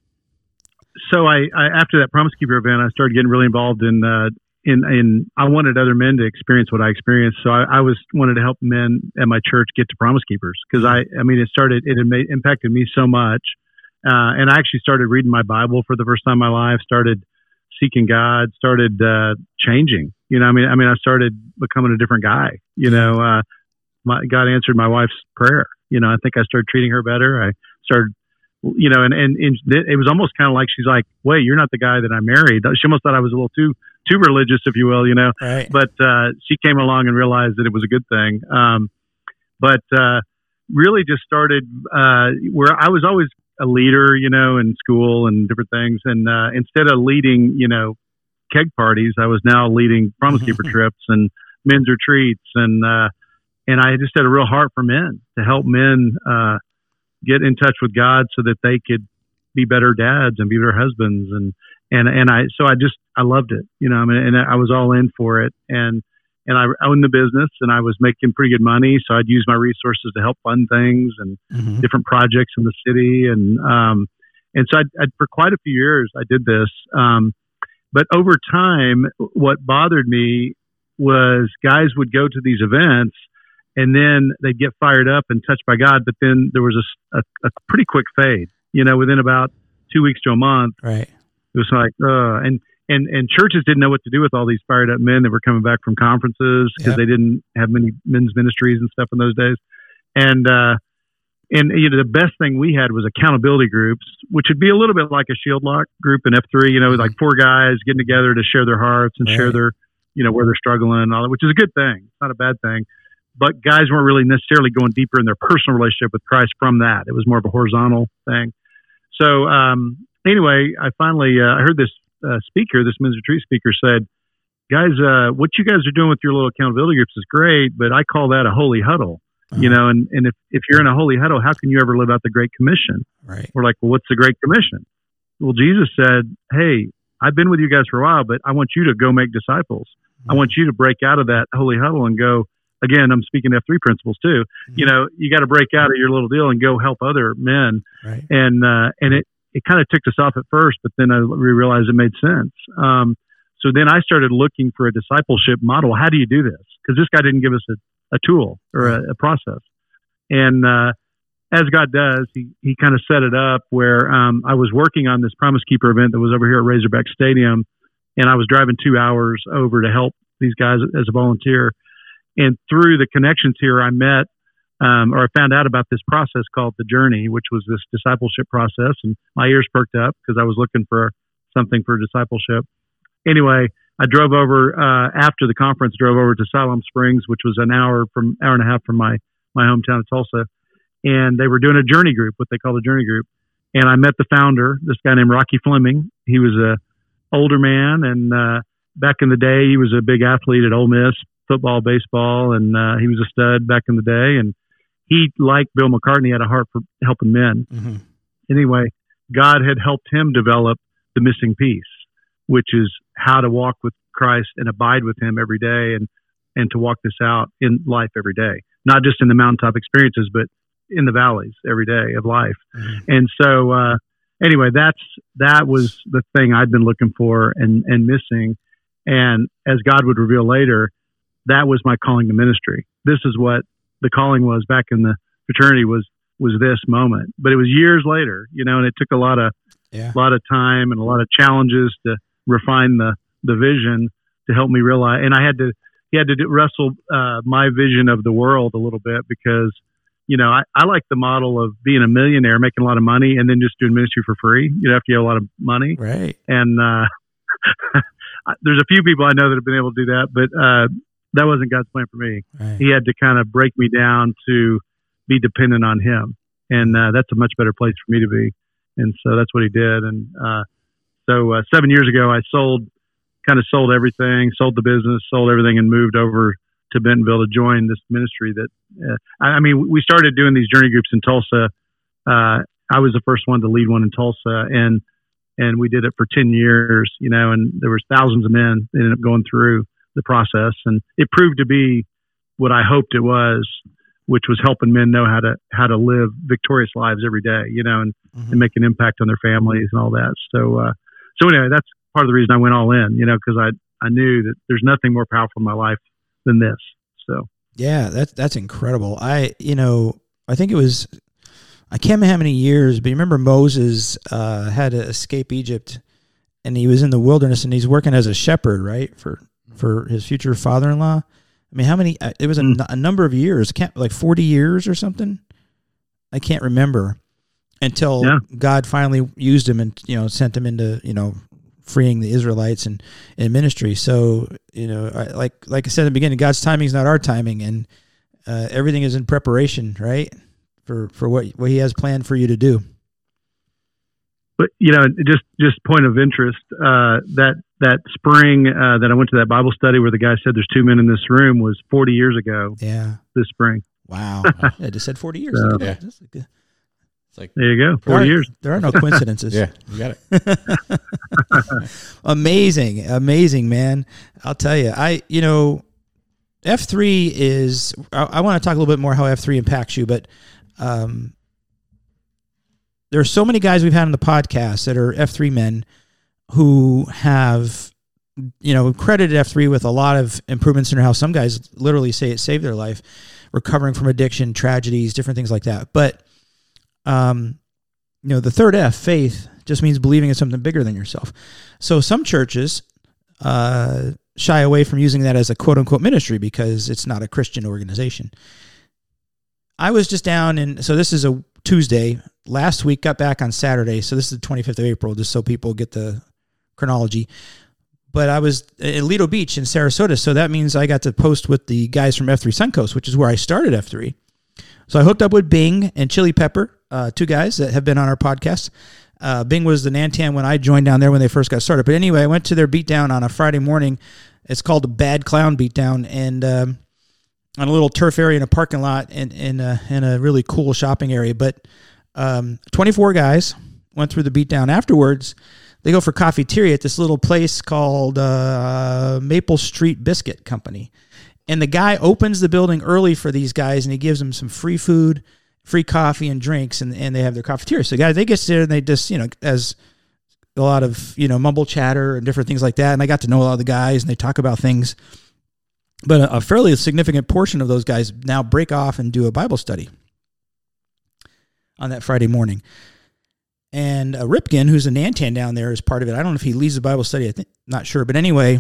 so I, I after that Promise Keeper event, I started getting really involved in, uh, in, in. I wanted other men to experience what I experienced. So I, I was wanted to help men at my church get to Promise Keepers because I, I mean, it started, it had made, impacted me so much. Uh, and I actually started reading my Bible for the first time in my life, started seeking God, started uh, changing. You know, I mean, I mean, I started becoming a different guy. You know, uh, my, God answered my wife's prayer. You know, I think I started treating her better. I started, you know, and, and, and it was almost kind of like she's like, wait, you're not the guy that I married. She almost thought I was a little too too religious, if you will, you know. Right. But uh, she came along and realized that it was a good thing. Um, but uh, really just started uh, where I was always a leader, you know, in school and different things. And, uh, instead of leading, you know, keg parties, I was now leading Promise Keeper trips and men's retreats. And, uh, and I just had a real heart for men, to help men, uh, get in touch with God so that they could be better dads and be better husbands. And, and, and I, so I just, I loved it, you know, I mean, and I was all in for it. And, and I owned the business and I was making pretty good money. So I'd use my resources to help fund things and mm-hmm. different projects in the city. And, um, and so I'd, I'd, for quite a few years, I did this. Um, but over time, what bothered me was guys would go to these events and then they'd get fired up and touched by God. But then there was a, a, a pretty quick fade, you know, within about two weeks to a month. Right. It was like, uh, and, and, and churches didn't know what to do with all these fired up men that were coming back from conferences because yep. they didn't have many men's ministries and stuff in those days. And, uh, and you know, the best thing we had was accountability groups, which would be a little bit like a Shield Lock group in F three, you know, like four guys getting together to share their hearts and right. share their, you know, where they're struggling and all that, which is a good thing. It's not a bad thing. But guys weren't really necessarily going deeper in their personal relationship with Christ from that. It was more of a horizontal thing. So um, anyway, I finally, uh, I heard this uh, speaker, this men's retreat speaker said, guys, uh, what you guys are doing with your little accountability groups is great, but I call that a holy huddle. You know, and, and if, if you're in a holy huddle, how can you ever live out the Great Commission? Right. We're like, well, what's the Great Commission? Well, Jesus said, hey, I've been with you guys for a while, but I want you to go make disciples. Mm-hmm. I want you to break out of that holy huddle and go, again, I'm speaking F three principles too. Mm-hmm. You know, you got to break out of your little deal and go help other men. Right. And, uh, and it, it kind of ticked us off at first, but then I realized it made sense. Um, so then I started looking for a discipleship model. How do you do this? Because this guy didn't give us a a tool or a, a process. And, uh, as God does, he, he kind of set it up where, um, I was working on this Promise Keeper event that was over here at Razorback Stadium. And I was driving two hours over to help these guys as a volunteer. And through the connections here, I met, um, or I found out about this process called The Journey, which was this discipleship process. And my ears perked up because I was looking for something for discipleship. Anyway, I drove over, uh, after the conference, drove over to Siloam Springs, which was an hour from hour and a half from my, my hometown of Tulsa. And they were doing a journey group, what they call the journey group. And I met the founder, this guy named Rocky Fleming. He was a older man. And, uh, back in the day, he was a big athlete at Ole Miss, football, baseball. And, uh, he was a stud back in the day. And he, like Bill McCartney, had a heart for helping men. Mm-hmm. Anyway, God had helped him develop the missing piece, which is how to walk with Christ and abide with him every day and, and to walk this out in life every day, not just in the mountaintop experiences, but in the valleys every day of life. Mm-hmm. And so, uh, anyway, that's, that was the thing I'd been looking for and, and missing. And as God would reveal later, that was my calling to ministry. This is what the calling was back in the fraternity was, was this moment, but it was years later, you know, and it took a lot of, yeah. a lot of time and a lot of challenges to refine the, the vision to help me realize. And I had to, he had to do, wrestle uh, my vision of the world a little bit because, you know, I, I like the model of being a millionaire, making a lot of money and then just doing ministry for free. You know, after you have a lot of money. Right. And uh, there's a few people I know that have been able to do that, but uh, that wasn't God's plan for me. Right. He had to kind of break me down to be dependent on him. And uh, that's a much better place for me to be. And so that's what he did. And uh, so uh, seven years ago, I sold kind of sold everything, sold the business, sold everything, and moved over to Bentonville to join this ministry that, uh, I, I mean, we started doing these journey groups in Tulsa. Uh, I was the first one to lead one in Tulsa, and and we did it for ten years, you know, and there was thousands of men that ended up going through the process, and it proved to be what I hoped it was, which was helping men know how to how to live victorious lives every day, you know, and, mm-hmm. and make an impact on their families and all that. So, uh, so anyway, that's part of the reason I went all in, you know, because I, I knew that there's nothing more powerful in my life than this. So, yeah, that's, that's incredible. I, you know, I think it was, I can't remember how many years, but you remember Moses uh, had to escape Egypt and he was in the wilderness and he's working as a shepherd, right? For, for his future father-in-law. I mean, how many, it was a, mm. a number of years, can't, like forty years or something. I can't remember until yeah. God finally used him and, you know, sent him into, you know, freeing the Israelites and in ministry. So, you know, like, like I said, in the beginning, God's timing is not our timing and, uh, everything is in preparation, right. For, for what, what he has planned for you to do. But, you know, just, just point of interest, uh, that, that spring uh, that I went to that Bible study where the guy said there's two men in this room was forty years ago. Yeah. This spring. Wow. I just said forty years. So, yeah. It's like, there you go. forty years. There are no coincidences. Yeah. You got it. Amazing. Amazing, man. I'll tell you, I, you know, F three is, I, I want to talk a little bit more how F three impacts you, but, um, there are so many guys we've had on the podcast that are F three men who have, you know, credited F three with a lot of improvements in their house. Some guys literally say it saved their life, recovering from addiction, tragedies, different things like that. But, um, you know, the third F, faith, just means believing in something bigger than yourself. So some churches, uh, shy away from using that as a quote unquote ministry because it's not a Christian organization. I was just down in, so this is a Tuesday last week, got back on Saturday. So this is the twenty-fifth of April, just so people get the chronology, but I was in Lido Beach in Sarasota. So that means I got to post with the guys from F three Suncoast, which is where I started F three. So I hooked up with Bing and Chili Pepper, uh, two guys that have been on our podcast. Uh, Bing was the Nantan when I joined down there when they first got started. But anyway, I went to their beatdown on a Friday morning. It's called the Bad Clown Beatdown, and um, on a little turf area in a parking lot and in, in, a, in a really cool shopping area. But um, twenty-four guys went through the beatdown. Afterwards, they go for cafeteria at this little place called uh, Maple Street Biscuit Company. And the guy opens the building early for these guys, and he gives them some free food, free coffee and drinks, and, and they have their cafeteria. So guys, they get there and they just, you know, as a lot of, you know, mumble chatter and different things like that. And I got to know a lot of the guys and they talk about things, but a, a fairly significant portion of those guys now break off and do a Bible study on that Friday morning. And uh, Ripken, who's a Nantan down there, is part of it. I don't know if he leads the Bible study. I think, not sure. But anyway,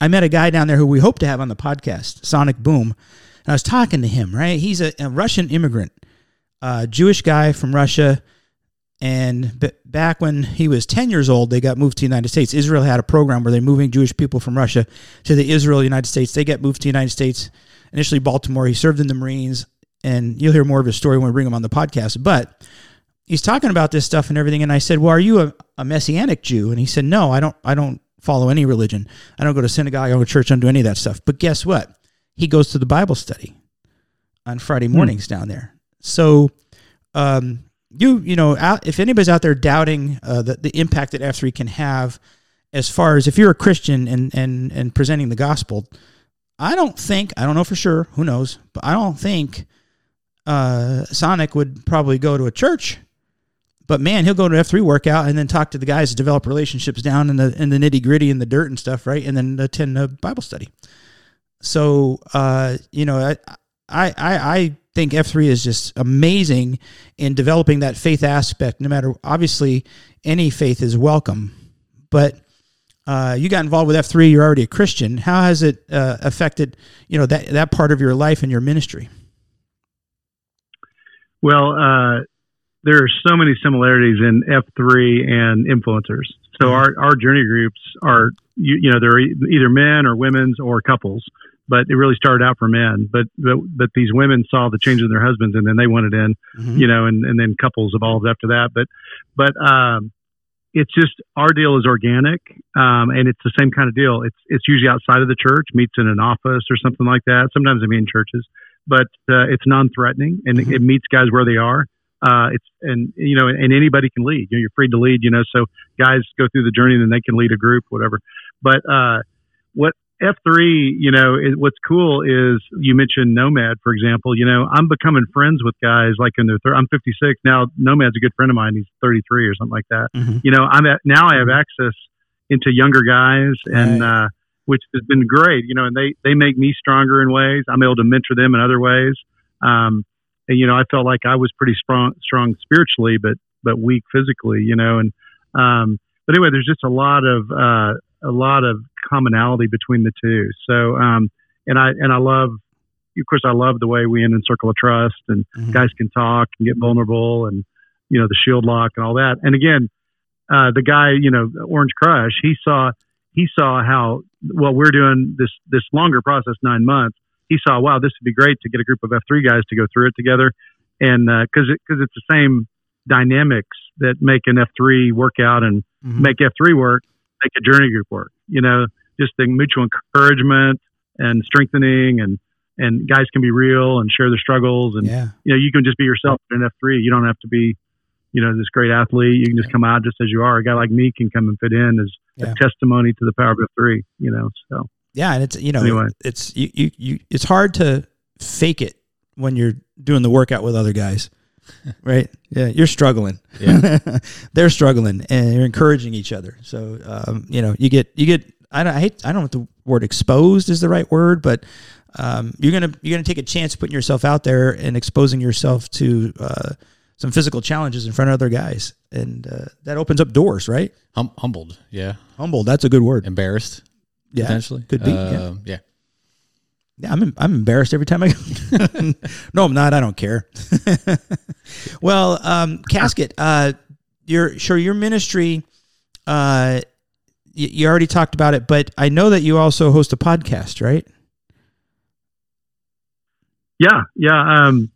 I met a guy down there who we hope to have on the podcast, Sonic Boom. And I was talking to him, right? He's a, a Russian immigrant. Uh, Jewish guy from Russia, and b- back when he was ten years old, they got moved to the United States. Israel had a program where they're moving Jewish people from Russia to the Israel, United States. They get moved to the United States, initially Baltimore. He served in the Marines, and you'll hear more of his story when we bring him on the podcast. But he's talking about this stuff and everything, and I said, well, are you a, a Messianic Jew? And he said, no, I don't, I don't follow any religion. I don't go to synagogue, I don't go to church, I don't do any of that stuff. But guess what? He goes to the Bible study on Friday mornings hmm. down there. So, um, you you know, out, if anybody's out there doubting uh, the, the impact that F three can have, as far as if you're a Christian and, and, and presenting the gospel, I don't think, I don't know for sure, who knows, but I don't think uh, Sonic would probably go to a church. But man, he'll go to an F three workout and then talk to the guys to develop relationships down in the in the nitty gritty and the dirt and stuff, right? And then attend a Bible study. So, uh, you know, I I I. I think F three is just amazing in developing that faith aspect. No matter, obviously, any faith is welcome. But uh, you got involved with F three. You're already a Christian. How has it uh, affected, you know, that that part of your life and your ministry? Well, uh, there are so many similarities in F three and influencers. So mm-hmm. our our journey groups are, you, you know, they're either men or women's or couples. But it really started out for men, but, but, but these women saw the change in their husbands and then they wanted in, mm-hmm. you know, and, and then couples evolved after that. But, but, um, it's just, our deal is organic. Um, and it's the same kind of deal. It's, it's usually outside of the church, meets in an office or something like that. Sometimes I mean churches, but, uh, it's non-threatening and mm-hmm. it, it meets guys where they are. Uh, it's, and you know, and anybody can lead, you know, you're free to lead, you know, so guys go through the journey and then they can lead a group, whatever. But, uh, what, F three, you know, it, what's cool is you mentioned Nomad, for example. You know, I'm becoming friends with guys like in their third. I'm fifty-six now. Nomad's a good friend of mine. He's thirty-three or something like that. Mm-hmm. You know, I'm at now. I have access into younger guys, and right. uh, which has been great. You know, and they they make me stronger in ways. I'm able to mentor them in other ways. Um, and you know, I felt like I was pretty strong, strong spiritually, but but weak physically. You know, and um, but anyway, there's just a lot of. Uh, a lot of commonality between the two. So, um, and I, and I love, of course, I love the way we end in Circle of Trust and mm-hmm. guys can talk and get vulnerable and, you know, the shield lock and all that. And again, uh, the guy, you know, Orange Crush, he saw, he saw how, well, we're doing this, this longer process, nine months. He saw, wow, this would be great to get a group of F three guys to go through it together. And, uh, cause it, cause it's the same dynamics that make an F three work out and mm-hmm. make F three work. Make a journey group work. you know, just the mutual encouragement and strengthening, and, and guys can be real and share their struggles. And, yeah. you know, you can just be yourself in an F three. You don't have to be, you know, this great athlete. You can just come out just as you are. A guy like me can come and fit in as yeah. a testimony to the power of F three, you know, so. Yeah. And it's, you know, anyway. it's, you, you, you, it's hard to fake it when you're doing the workout with other guys, right? Yeah. You're struggling. Yeah. They're struggling and you're encouraging each other. So, um, you know, you get, you get, I don't, I hate, I don't know if the word exposed is the right word, but um, you're going to, you're going to take a chance putting yourself out there and exposing yourself to, uh, some physical challenges in front of other guys. And uh, that opens up doors, right? Hum- humbled. Yeah. Humbled. That's a good word. Embarrassed. Yeah. Potentially. Could be. Uh, yeah. yeah. Yeah. I'm, I'm embarrassed every time I go. No, I'm not. I don't care. Well, um, Casket, uh, you're sure your ministry, uh, you, you already talked about it, but I know that you also host a podcast, right? Yeah. Yeah. Um,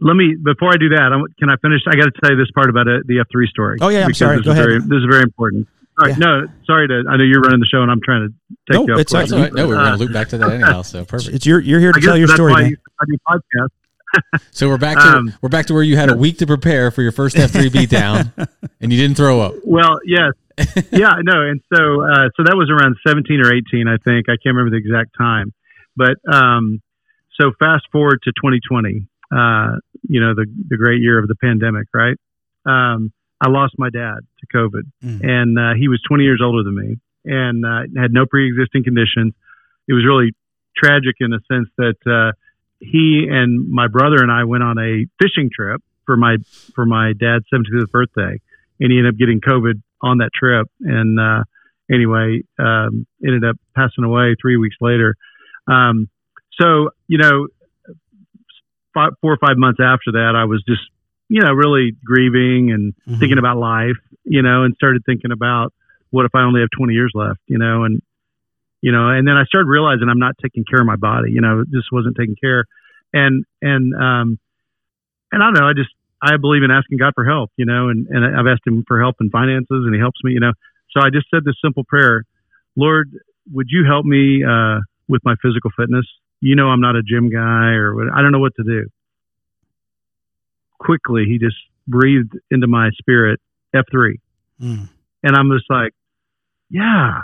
Let me, before I do that, can I finish? I got to tell you this part about it, the F three story. Oh, yeah, I'm because sorry. This, Go is ahead. Very, this is very important. All right, yeah. No, sorry to, I know you're running the show and I'm trying to take no, you up. It's right. Right. No, we're going to loop back to that anyhow, so perfect. It's your, you're here to I tell your story, man. I do podcasts. So we're back, to, um, we're back to where you had a week to prepare for your first F three beatdown and you didn't throw up. Well, yes. Yeah, no, and so uh, so that was around seventeen or eighteen, I think. I can't remember the exact time. But um, so fast forward to twenty twenty. Uh, you know, the, the great year of the pandemic, right? Um, I lost my dad to COVID mm. and, uh, he was twenty years older than me and, uh, had no pre-existing conditions. It was really tragic in the sense that, uh, he and my brother and I went on a fishing trip for my, for my dad's seventieth birthday, and he ended up getting COVID on that trip. And, uh, anyway, um, ended up passing away three weeks later. Um, so, you know, Five, four or five months after that, I was just, you know, really grieving and mm-hmm. thinking about life, you know, and started thinking about what if I only have twenty years left, you know, and, you know, and then I started realizing I'm not taking care of my body, you know, just wasn't taking care. And, and, um, and I don't know, I just, I believe in asking God for help, you know, and, and I've asked him for help in finances and he helps me, you know. So I just said this simple prayer, Lord, would you help me, uh, with my physical fitness? You know, I'm not a gym guy or what, I don't know what to do. Quickly, he just breathed into my spirit, F three. Mm. And I'm just like, yeah,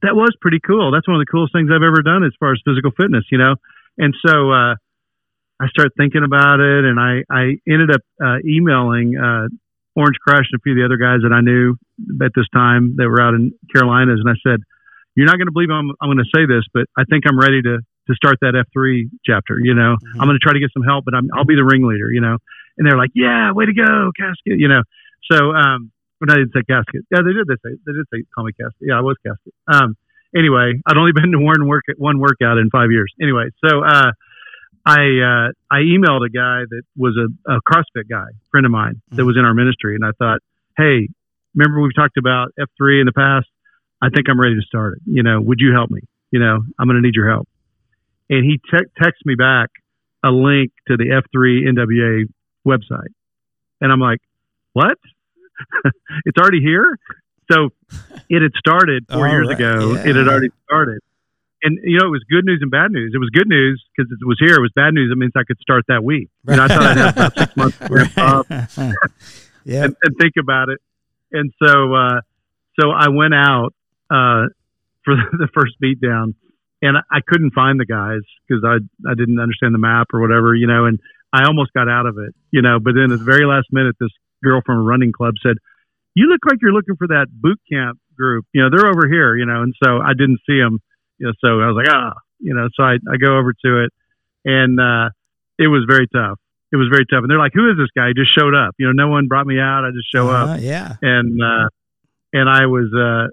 that was pretty cool. That's one of the coolest things I've ever done as far as physical fitness, you know? And so uh, I started thinking about it, and I, I ended up uh, emailing uh, Orange Crush and a few of the other guys that I knew at this time that were out in Carolinas. And I said, you're not going to believe I'm, I'm going to say this, but I think I'm ready to, to start that F three chapter, you know, mm-hmm. I'm going to try to get some help, but I'm, I'll be the ringleader, you know? And they're like, yeah, way to go, Casket, you know? So, um, when I didn't say Casket, yeah, they did, they say, they did say call me Casket. Yeah, I was Casket. Um, anyway, I'd only been to one work one workout in five years. Anyway. So, uh, I, uh, I emailed a guy that was a, a CrossFit guy, friend of mine mm-hmm. that was in our ministry. And I thought, hey, remember we've talked about F three in the past. I think I'm ready to start it. You know, would you help me? You know, I'm going to need your help. And he te- texts me back a link to the F three N W A website. And I'm like, what? It's already here? So it had started four oh, years right. ago. Yeah. It had already started. And, you know, it was good news and bad news. It was good news because it was here. It was bad news. It means I could start that week. Right. And I thought I'd have about six months to wrap up yeah. and, and think about it. And so, uh, so I went out uh, for the first beatdown. And I couldn't find the guys because I I didn't understand the map or whatever, you know, and I almost got out of it, you know. But then at the very last minute, this girl from a running club said, you look like you're looking for that boot camp group. You know, they're over here, you know. And so I didn't see them. You know, so I was like, ah, you know, so I, I go over to it. And uh, it was very tough. It was very tough. And they're like, who is this guy? He just showed up. You know, no one brought me out. I just show uh, up. Yeah. And, uh, and I was... Uh,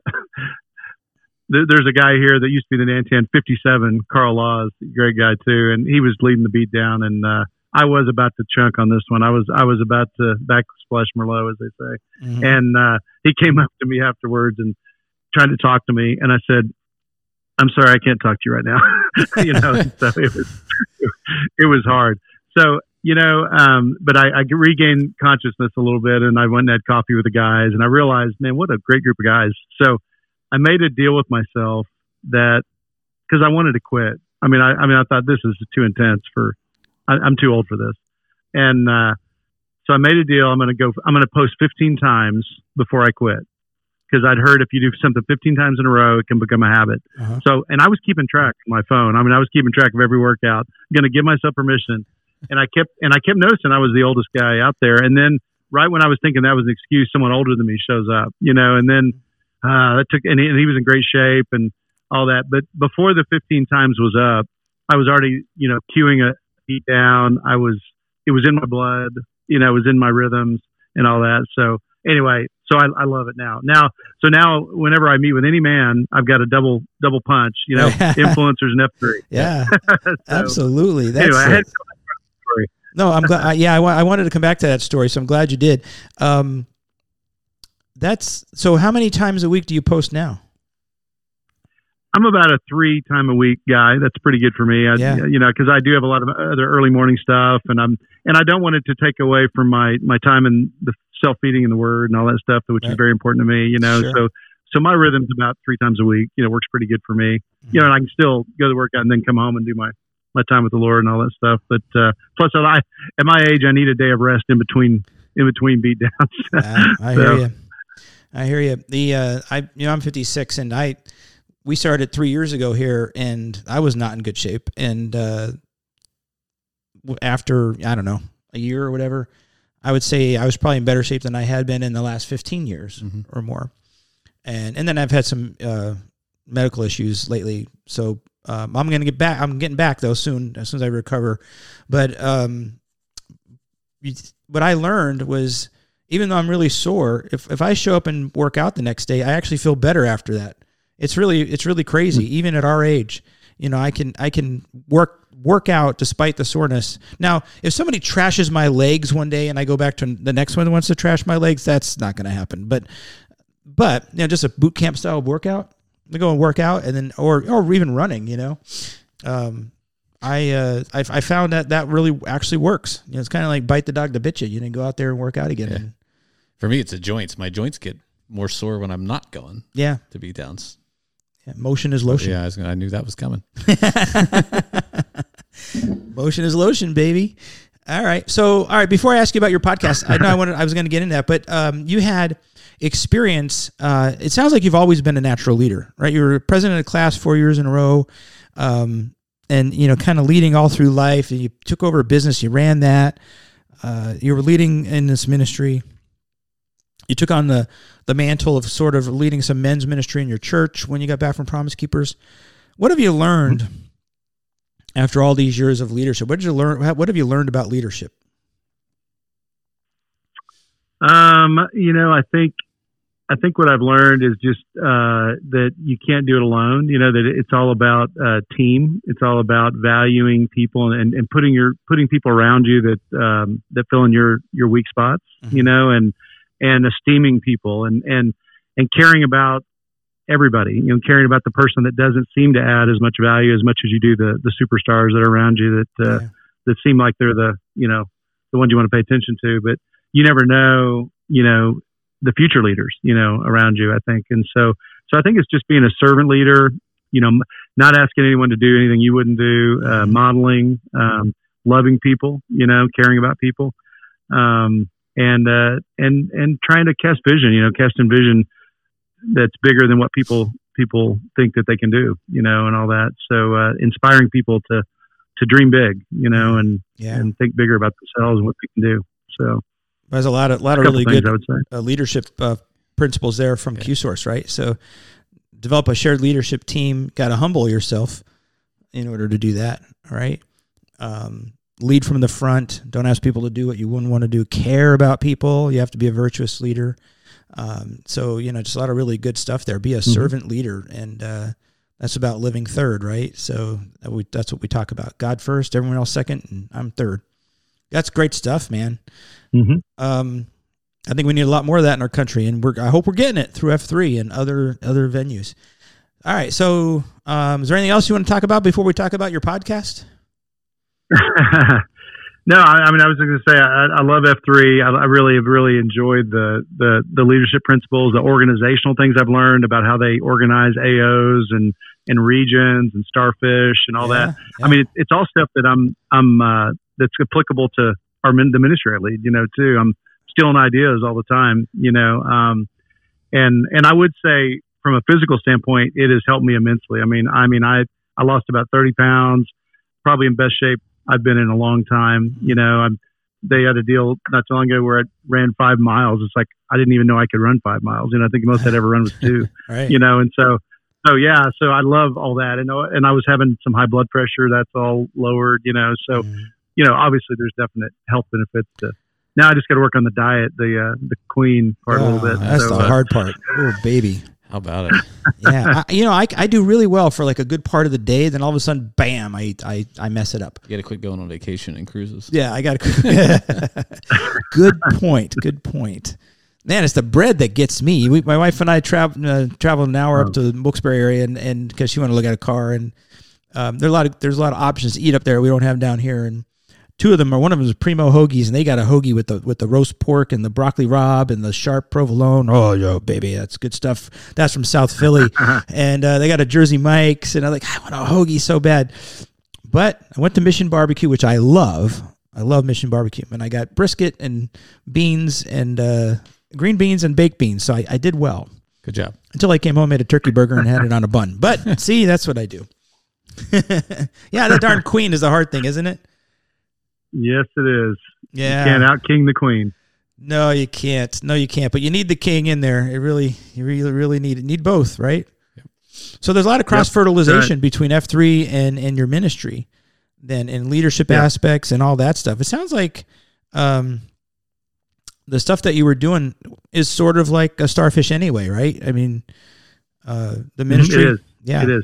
There's a guy here that used to be the Nantan fifty-seven, Carl Laws, great guy too, and he was leading the beat down, and uh, I was about to chunk on this one. I was I was about to backsplash Merlot, as they say, mm-hmm. and uh, he came up to me afterwards and tried to talk to me, and I said, "I'm sorry, I can't talk to you right now." You know, so it was it was hard. So you know, um, but I, I regained consciousness a little bit, and I went and had coffee with the guys, and I realized, man, what a great group of guys. So. I made a deal with myself that, because I wanted to quit. I mean, I, I mean, I thought this is too intense for, I, I'm too old for this. And, uh, so I made a deal. I'm going to go, I'm going to post fifteen times before I quit. Cause I'd heard if you do something fifteen times in a row, it can become a habit. Uh-huh. So, and I was keeping track on my phone. I mean, I was keeping track of every workout. I'm going to give myself permission. And I kept, and I kept noticing I was the oldest guy out there. And then right when I was thinking that was an excuse, someone older than me shows up, you know, and then, uh, that took, and he, and he was in great shape and all that. But before the fifteen times was up, I was already, you know, cueing a beat down. I was, it was in my blood, you know, it was in my rhythms and all that. So anyway, so I, I love it now. Now, so now whenever I meet with any man, I've got a double, double punch, you know, influencers and F three. Yeah, so, absolutely. That's anyway, I had to go back to that story. No, I'm glad. I, yeah. I, wa- I wanted to come back to that story. So I'm glad you did. Um, that's so how many times a week do you post now? I'm about a three time a week guy. That's pretty good for me. I, yeah. You know, cause I do have a lot of other early morning stuff and I'm, and I don't want it to take away from my, my time and the self feeding and the word and all that stuff, which right. is very important to me, you know? Sure. So, so my rhythm's about three times a week, you know, works pretty good for me, mm-hmm. you know, and I can still go to the workout and then come home and do my, my time with the Lord and all that stuff. But, uh, plus I, at my age, I need a day of rest in between, in between beat downs. uh, I so. hear you. I hear you. The, uh, I, you know, I'm fifty-six and I, we started three years ago here and I was not in good shape. And, uh, after, I don't know, a year or whatever, I would say I was probably in better shape than I had been in the last fifteen years mm-hmm. or more. And, and then I've had some, uh, medical issues lately. So, um, I'm going to get back, I'm getting back though soon, as soon as I recover. But, um, what I learned was even though I'm really sore, if, if I show up and work out the next day, I actually feel better after that. It's really, it's really crazy. Even at our age, you know, I can, I can work, work out despite the soreness. Now, if somebody trashes my legs one day and I go back to the next one that wants to trash my legs, that's not going to happen. But, but, you know, just a boot camp style workout, I go and work out and then, or, or even running, you know, um, I, uh, I, I found that that really actually works. You know, it's kind of like bite the dog to bitch you. You didn't go out there and work out again. Yeah. And, for me, it's the joints. My joints get more sore when I'm not going. Yeah. To beat downs. Yeah, motion is lotion. Yeah, I, was gonna, I knew that was coming. Motion is lotion, baby. All right. So, all right. Before I ask you about your podcast, I know I wanted I was going to get into that, but um, you had experience. Uh, it sounds like you've always been a natural leader, right? You were president of class four years in a row, um, and you know, kind of leading all through life. And you took over a business, you ran that. Uh, you were leading in this ministry. You took on the, the mantle of sort of leading some men's ministry in your church when you got back from Promise Keepers. What have you learned after all these years of leadership? What did you learn? What have you learned about leadership? Um, you know, I think I think what I've learned is just uh, that you can't do it alone. You know, that it's all about uh, team. It's all about valuing people and, and putting your putting people around you that um, that fill in your your weak spots. Mm-hmm. You know, and and esteeming people and, and, and caring about everybody, you know, caring about the person that doesn't seem to add as much value as much as you do the, the superstars that are around you that, uh, yeah. that seem like they're the, you know, the ones you want to pay attention to, but you never know, you know, the future leaders, you know, around you, I think. And so, so I think it's just being a servant leader, you know, not asking anyone to do anything you wouldn't do, uh, modeling, um, loving people, you know, caring about people. Um, And, uh, and, and trying to cast vision, you know, casting vision that's bigger than what people, people think that they can do, you know, and all that. So, uh, inspiring people to, to dream big, you know, and, yeah. and think bigger about themselves and what they can do. So there's a lot of, a lot of really good uh, leadership uh, principles there from yeah. Q-Source, right? So develop a shared leadership team, got to humble yourself in order to do that. All right. Um, Lead from the front. Don't ask people to do what you wouldn't want to do. Care about people. You have to be a virtuous leader. Um, so, you know, just a lot of really good stuff there. Be a mm-hmm. servant leader. And uh, that's about living third, right? So that we, that's what we talk about. God first, everyone else second, and I'm third. That's great stuff, man. Mm-hmm. Um, I think we need a lot more of that in our country. And we're, I hope we're getting it through F three and other other venues. All right. So um, is there anything else you want to talk about before we talk about your podcast? No, I, I mean, I was going to say, I, I love F three. I, I really have really enjoyed the, the, the leadership principles, the organizational things I've learned about how they organize A Os and, and regions and starfish and all yeah, that. Yeah. I mean, it, it's all stuff that I'm, I'm, uh, that's applicable to our min, the ministry I lead, you know, too. I'm stealing ideas all the time, you know, um, and, and I would say from a physical standpoint, it has helped me immensely. I mean, I mean, I, I lost about thirty pounds, probably in best shape I've been in a long time. You know, I'm, they had a deal not too long ago where I ran five miles. It's like, I didn't even know I could run five miles. You know, I think the most I'd ever run was two, right. You know? And so, oh yeah. So I love all that. And, and I was having some high blood pressure. That's all lowered, you know? So, mm-hmm. you know, obviously there's definite health benefits to. Now I just got to work on the diet, the, uh, the queen part oh, a little bit. That's so, the uh, hard part. Oh, baby. How about it? Yeah. I, you know, I, I do really well for like a good part of the day. Then all of a sudden, bam, I I, I mess it up. You got to quit going on vacation and cruises. Yeah, I got to. Good point. Good point. Man, it's the bread that gets me. We, my wife and I travel uh, traveled an hour oh. up to the Wilkes-Barre area and and because she wanted to look at a car. And um, there's a lot of there's a lot of options to eat up there we don't have down here. And two of them are one of them is Primo Hoagies, and they got a hoagie with the with the roast pork and the broccoli rabe and the sharp provolone. Oh, yo, baby, that's good stuff. That's from South Philly. And uh, they got a Jersey Mike's, and I'm like, I want a hoagie so bad. But I went to Mission Barbecue, which I love. I love Mission Barbecue, and I got brisket and beans and uh, green beans and baked beans. So I, I did well. Good job. Until I came home, made a turkey burger and had it on a bun. But see, that's what I do. Yeah, that darn queen is the hard thing, isn't it? Yes, it is. Yeah. You can't out king the queen. No, you can't. No, you can't. But you need the king in there. It really, you really, really need it. Need both, right? Yep. So there's a lot of cross fertilization yep. between F three and, and your ministry, then and leadership yep. aspects and all that stuff. It sounds like um, the stuff that you were doing is sort of like a starfish anyway, right? I mean, uh, the ministry. It is. Yeah. It is.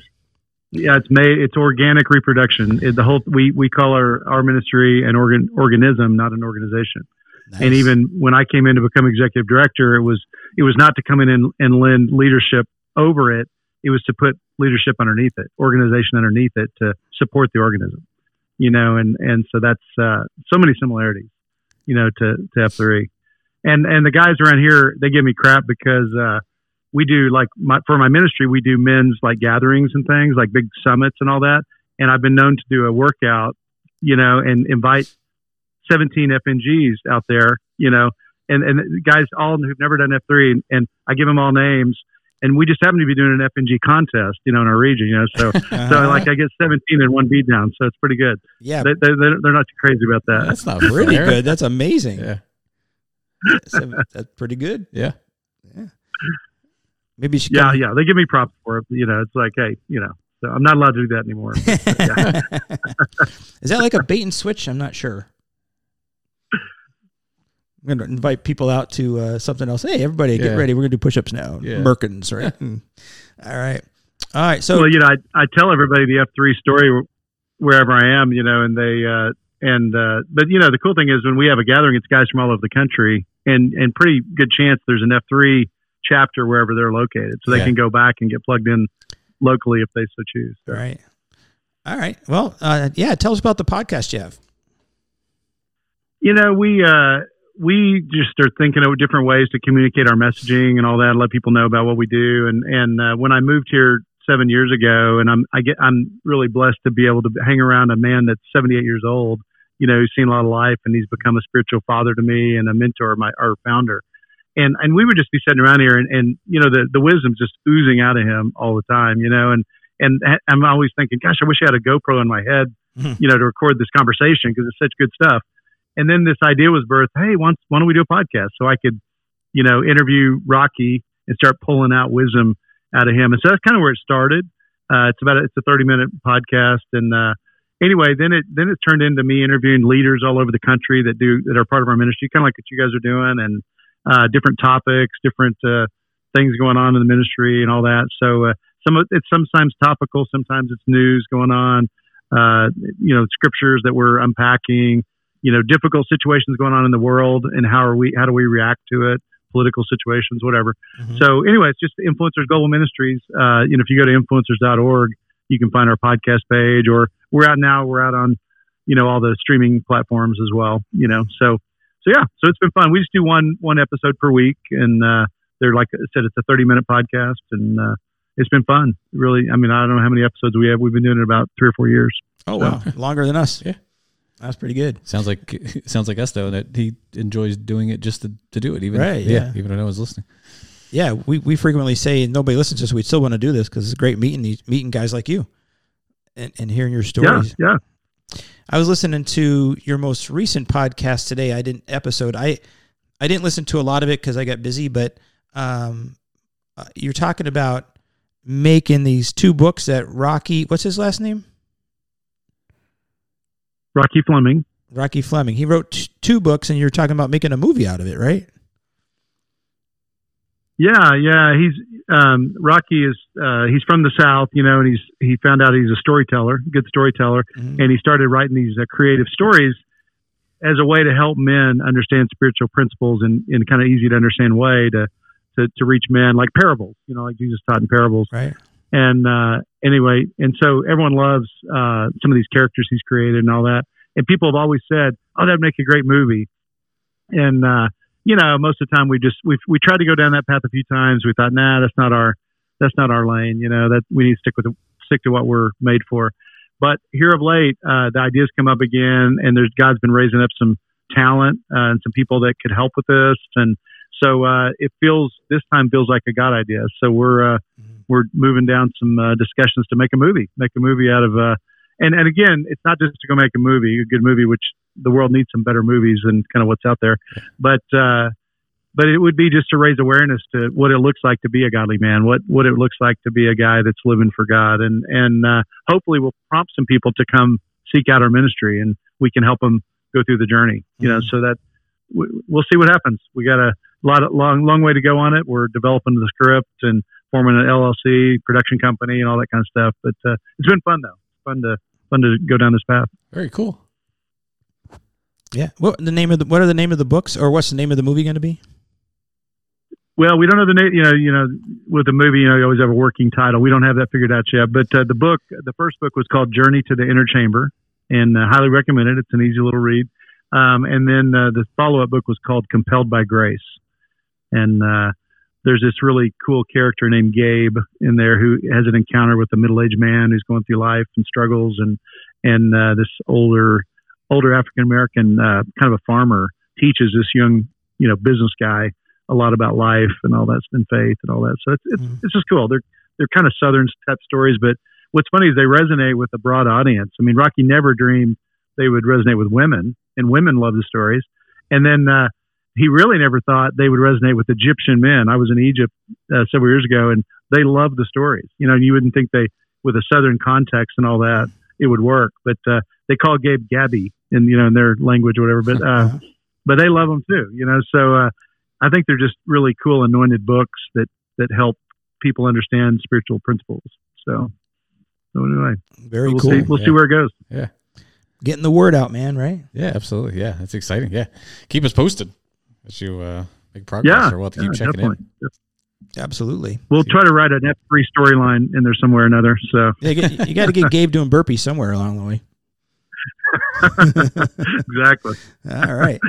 Yeah, it's made. It's organic reproduction. It, the whole we, we call our, our ministry an organ organism, not an organization. Nice. And even when I came in to become executive director, it was it was not to come in and, and lend leadership over it. It was to put leadership underneath it, organization underneath it, to support the organism. You know, and, and so that's uh, so many similarities. You know, to, to F three, and and the guys around here they give me crap because. Uh, We do like my, for my ministry, we do men's like gatherings and things like big summits and all that. And I've been known to do a workout, you know, and invite seventeen F N Gs out there, you know, and, and guys all who've never done F three and, and I give them all names and we just happen to be doing an F N G contest, you know, in our region, you know, so, so like I get seventeen and one beat down. So it's pretty good. Yeah. They, they, they're not too crazy about that. That's not pretty good. That's amazing. Yeah. That's, that's pretty good. Yeah. Yeah. Maybe she yeah, yeah. They give me props for it. You know, it's like, hey, you know, so I'm not allowed to do that anymore. But, yeah. Is that like a bait and switch? I'm not sure. I'm going to invite people out to uh, something else. Hey, everybody, yeah. get ready. We're going to do push-ups now. Yeah. Merkins, right? All right. All right. So, well, you know, I, I tell everybody the F three story wherever I am, you know, and they, uh, and, uh, but, you know, the cool thing is when we have a gathering, it's guys from all over the country and, and pretty good chance there's an F three chapter wherever they're located so they yeah. can go back and get plugged in locally if they so choose. So. Right. All right. Well, uh, yeah. Tell us about the podcast you have. You know, we, uh, we just are thinking of different ways to communicate our messaging and all that, let people know about what we do. And, and, uh, when I moved here seven years ago and I'm, I get, I'm really blessed to be able to hang around a man that's seventy-eight years old, you know, who's seen a lot of life and he's become a spiritual father to me and a mentor, my, our founder. And and we would just be sitting around here and, and you know, the, the wisdom's just oozing out of him all the time, you know, and, and I'm always thinking, gosh, I wish I had a GoPro in my head, mm-hmm. you know, to record this conversation because it's such good stuff. And then this idea was birthed, hey, why don't we do a podcast? So I could, you know, interview Rocky and start pulling out wisdom out of him. And so that's kind of where it started. Uh, it's about, a, it's a thirty minute podcast. And uh, anyway, then it, then it turned into me interviewing leaders all over the country that do, that are part of our ministry, kind of like what you guys are doing. And, Uh, different topics, different uh, things going on in the ministry, and all that. So uh, some of it's sometimes topical, sometimes it's news going on. Uh, you know, scriptures that we're unpacking. You know, difficult situations going on in the world, and how are we? How do we react to it? Political situations, whatever. Mm-hmm. So anyway, it's just Influencers Global Ministries. Uh, you know, if you go to influencers dot org, you can find our podcast page. Or we're out now. We're out on you know, all the streaming platforms as well, you know. So, so yeah, so it's been fun. We just do one, one episode per week, and uh, they're, like I said, it's a thirty minute podcast, and uh, it's been fun. Really. I mean, I don't know how many episodes we have. We've been doing it about three or four years. Oh, wow. So. Longer than us. Yeah. That's pretty good. Sounds like sounds like us, though, that he enjoys doing it just to, to do it, even right, yeah, yeah. even though no one's listening. Yeah, we, we frequently say nobody listens to us. We still want to do this because it's great meeting these meeting guys like you and, and hearing your stories. Yeah, yeah. I was listening to your most recent podcast today. I didn't episode. I I didn't listen to a lot of it because I got busy, but um, you're talking about making these two books that Rocky, what's his last name? Rocky Fleming. Rocky Fleming. He wrote t- two books, and you're talking about making a movie out of it, right? Yeah, yeah. He's um, Rocky is uh, he's from the South, you know, and he's he found out he's a storyteller, good storyteller, mm-hmm. and he started writing these uh, creative stories as a way to help men understand spiritual principles in, in kind of easy to understand way to, to to reach men, like parables, you know, like Jesus taught in parables, right? And uh, anyway, and so everyone loves uh, some of these characters he's created and all that. And people have always said, "Oh, that'd make a great movie." And uh, you know, most of the time we just we we tried to go down that path a few times. We thought, "Nah, that's not our that's not our lane." You know, that we need to stick with the, stick to what we're made for. But here of late, uh, the ideas come up again, and there's God's been raising up some talent uh, and some people that could help with this. And so uh, it feels this time feels like a God idea. So we're. Uh, We're moving down some uh, discussions to make a movie, make a movie out of, uh, and, and again, it's not just to go make a movie, a good movie, which the world needs some better movies than kind of what's out there. But, uh, but it would be just to raise awareness to what it looks like to be a godly man, what, what it looks like to be a guy that's living for God. And, and, uh, hopefully we'll prompt some people to come seek out our ministry and we can help them go through the journey, you mm-hmm. know, so that w- we'll see what happens. We got a lot of long, long way to go on it. We're developing the script and forming an L L C production company and all that kind of stuff. But uh, it's been fun though. Fun to fun to go down this path. Very cool. Yeah. What the name of the, what are the name of the books or what's the name of the movie going to be? Well, we don't know the name, you know, you know, with the movie, you know, you always have a working title. We don't have that figured out yet, but uh, the book, the first book was called Journey to the Inner Chamber and uh, highly recommend it. It's an easy little read. Um, and then uh, the follow-up book was called Compelled by Grace. And, uh, there's this really cool character named Gabe in there who has an encounter with a middle-aged man who's going through life and struggles, and and uh, this older older African American uh, kind of a farmer teaches this young you know business guy a lot about life and all that's been faith and all that. So it's it's, mm-hmm. it's just cool. They're they're kind of Southern type stories, but what's funny is they resonate with a broad audience. I mean, Rocky never dreamed they would resonate with women, and women love the stories. And then. Uh, He really never thought they would resonate with Egyptian men. I was in Egypt uh, several years ago, and they loved the stories. You know, you wouldn't think they, with a Southern context and all that, it would work. But uh, they call Gabe Gabby in you know in their language or whatever. But uh, but they love them too. You know, so uh, I think they're just really cool, anointed books that that help people understand spiritual principles. So, so anyway, very we'll cool. See, we'll yeah. see where it goes. Yeah, getting the word out, man. Right? Yeah, absolutely. Yeah, that's exciting. Yeah, keep us posted. As you uh, make progress, yeah, or we'll have to keep yeah, checking definitely. in. Yeah. Absolutely. We'll try to write an F three storyline in there somewhere or another. So yeah, you, you got to get Gabe doing burpees somewhere along the way. Exactly. All right.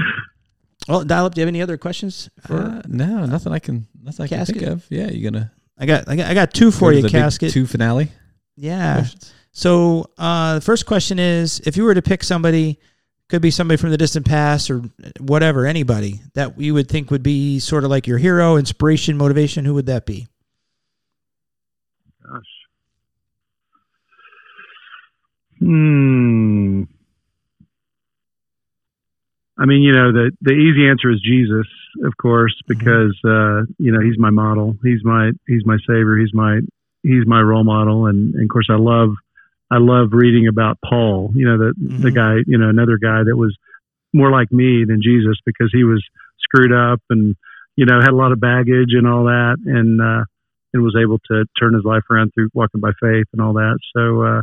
Well, Dial-Up, do you have any other questions? For, uh, no, nothing I can. Nothing Casket? I can think of. Yeah, you gonna? I got. I got. I got two for you, Casket. Two finale. Yeah. Questions. So uh, the first question is: if you were to pick somebody. Could be somebody from the distant past or whatever, anybody that you would think would be sort of like your hero, inspiration, motivation. Who would that be? Gosh. Hmm. I mean, you know, the, the easy answer is Jesus, of course, because, uh, you know, he's my model. He's my, he's my savior. He's my, he's my role model. And, and of course I love, I love reading about Paul, you know, the, mm-hmm. the guy, you know, another guy that was more like me than Jesus because he was screwed up and, you know, had a lot of baggage and all that. And, uh, and was able to turn his life around through walking by faith and all that. So, uh,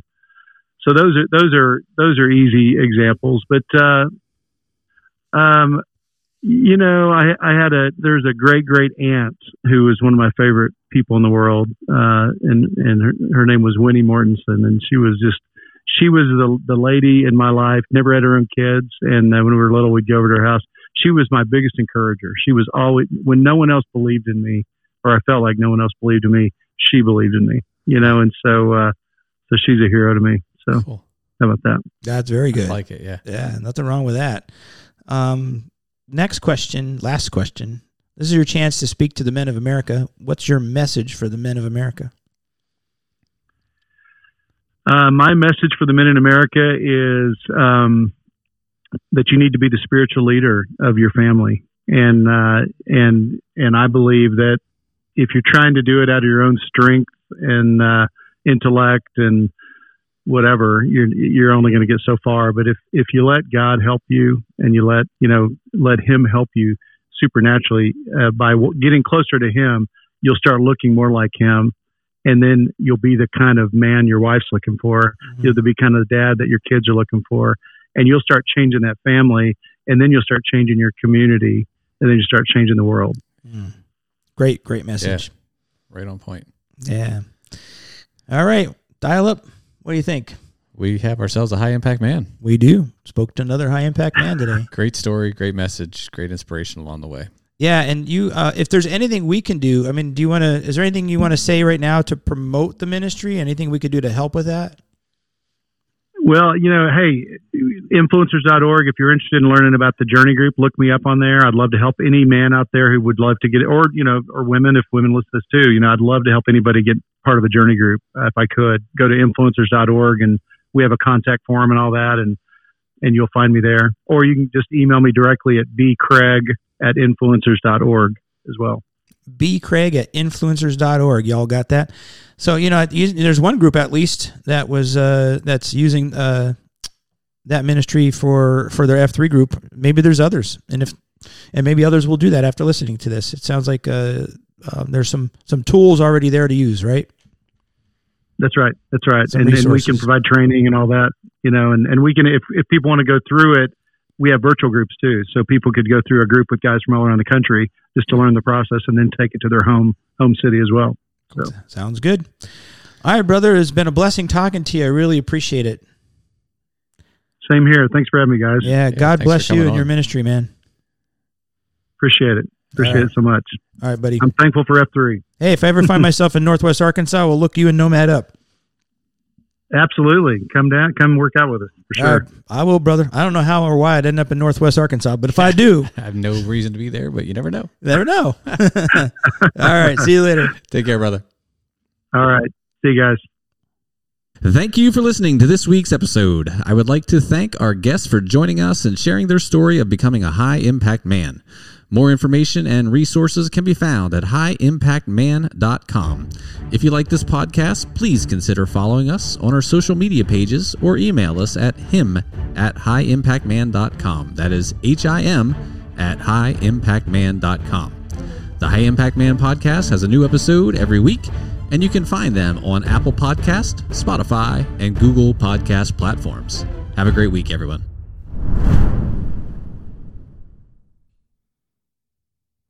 so those are, those are, those are easy examples, but, uh, um, you know, I, I had a, there's a great, great aunt who was one of my favorite people in the world. Uh, and, and her, her name was Winnie Mortensen. And she was just, she was the the lady in my life, never had her own kids. And uh, when we were little, we'd go over to her house. She was my biggest encourager. She was always, when no one else believed in me, or I felt like no one else believed in me, she believed in me, you know? And so, uh, so she's a hero to me. So cool. How about that? That's very good. I like it. Yeah. Yeah. Nothing wrong with that. Um, next question, last question. This is your chance to speak to the men of America. What's your message for the men of America? Uh, my message for the men in America is um, that you need to be the spiritual leader of your family, and uh, and and I believe that if you're trying to do it out of your own strength and uh, intellect and whatever, you're you're only going to get so far. But if if you let God help you and you let you know let Him help you supernaturally uh, by w- getting closer to Him, you'll start looking more like Him. And then you'll be the kind of man your wife's looking for. Mm-hmm. You'll be kind of the dad that your kids are looking for. And you'll start changing that family. And then you'll start changing your community. And then you start changing the world. Mm. Great, great message. Yeah. Right on point. Yeah. All right. Dial up. What do you think? We have ourselves a high-impact man. We do. Spoke to another high-impact man today. Great story, great message, great inspiration along the way. Yeah, and you, uh, if there's anything we can do, I mean, do you want to, is there anything you want to say right now to promote the ministry? Anything we could do to help with that? Well, you know, hey, influencers dot org, if you're interested in learning about the Journey Group, look me up on there. I'd love to help any man out there who would love to get it, or, you know, or women, if women listen to this too. You know, I'd love to help anybody get part of a Journey Group uh, if I could. Go to influencers dot org, and we have a contact form and all that, and, and you'll find me there. Or you can just email me directly at b craig at influencers dot org as well. b craig at influencers dot org. Y'all got that? So, you know, there's one group at least that was, uh, that's using, uh, that ministry for, for their F three group. Maybe there's others. And if, and maybe others will do that after listening to this. It sounds like, uh, um, there's some, some tools already there to use, right? That's right. That's right. Some and, and we can provide training and all that, you know, and, and we can, if, if people want to go through it, we have virtual groups too, so people could go through a group with guys from all around the country just to learn the process and then take it to their home home city as well. So. Sounds good. All right, brother. It's been a blessing talking to you. I really appreciate it. Same here. Thanks for having me, guys. Yeah, yeah God bless you and on. Your ministry, man. Appreciate it. Appreciate right. it so much. All right, buddy. I'm thankful for F three. Hey, if I ever find myself in Northwest Arkansas, we'll look you and Nomad up. Absolutely. Come down, come work out with us for sure. Uh, I will, brother. I don't know how or why I'd end up in Northwest Arkansas, but if I do, I have no reason to be there, but you never know. Never know. All right. See you later. Take care, brother. All right. See you guys. Thank you for listening to this week's episode. I would like to thank our guests for joining us and sharing their story of becoming a high impact man. More information and resources can be found at high impact man dot com. If you like this podcast, please consider following us on our social media pages or email us at him at high impact man dot com. That is H I M at high impact man dot com. The High Impact Man podcast has a new episode every week, and you can find them on Apple Podcast, Spotify, and Google Podcast platforms. Have a great week, everyone.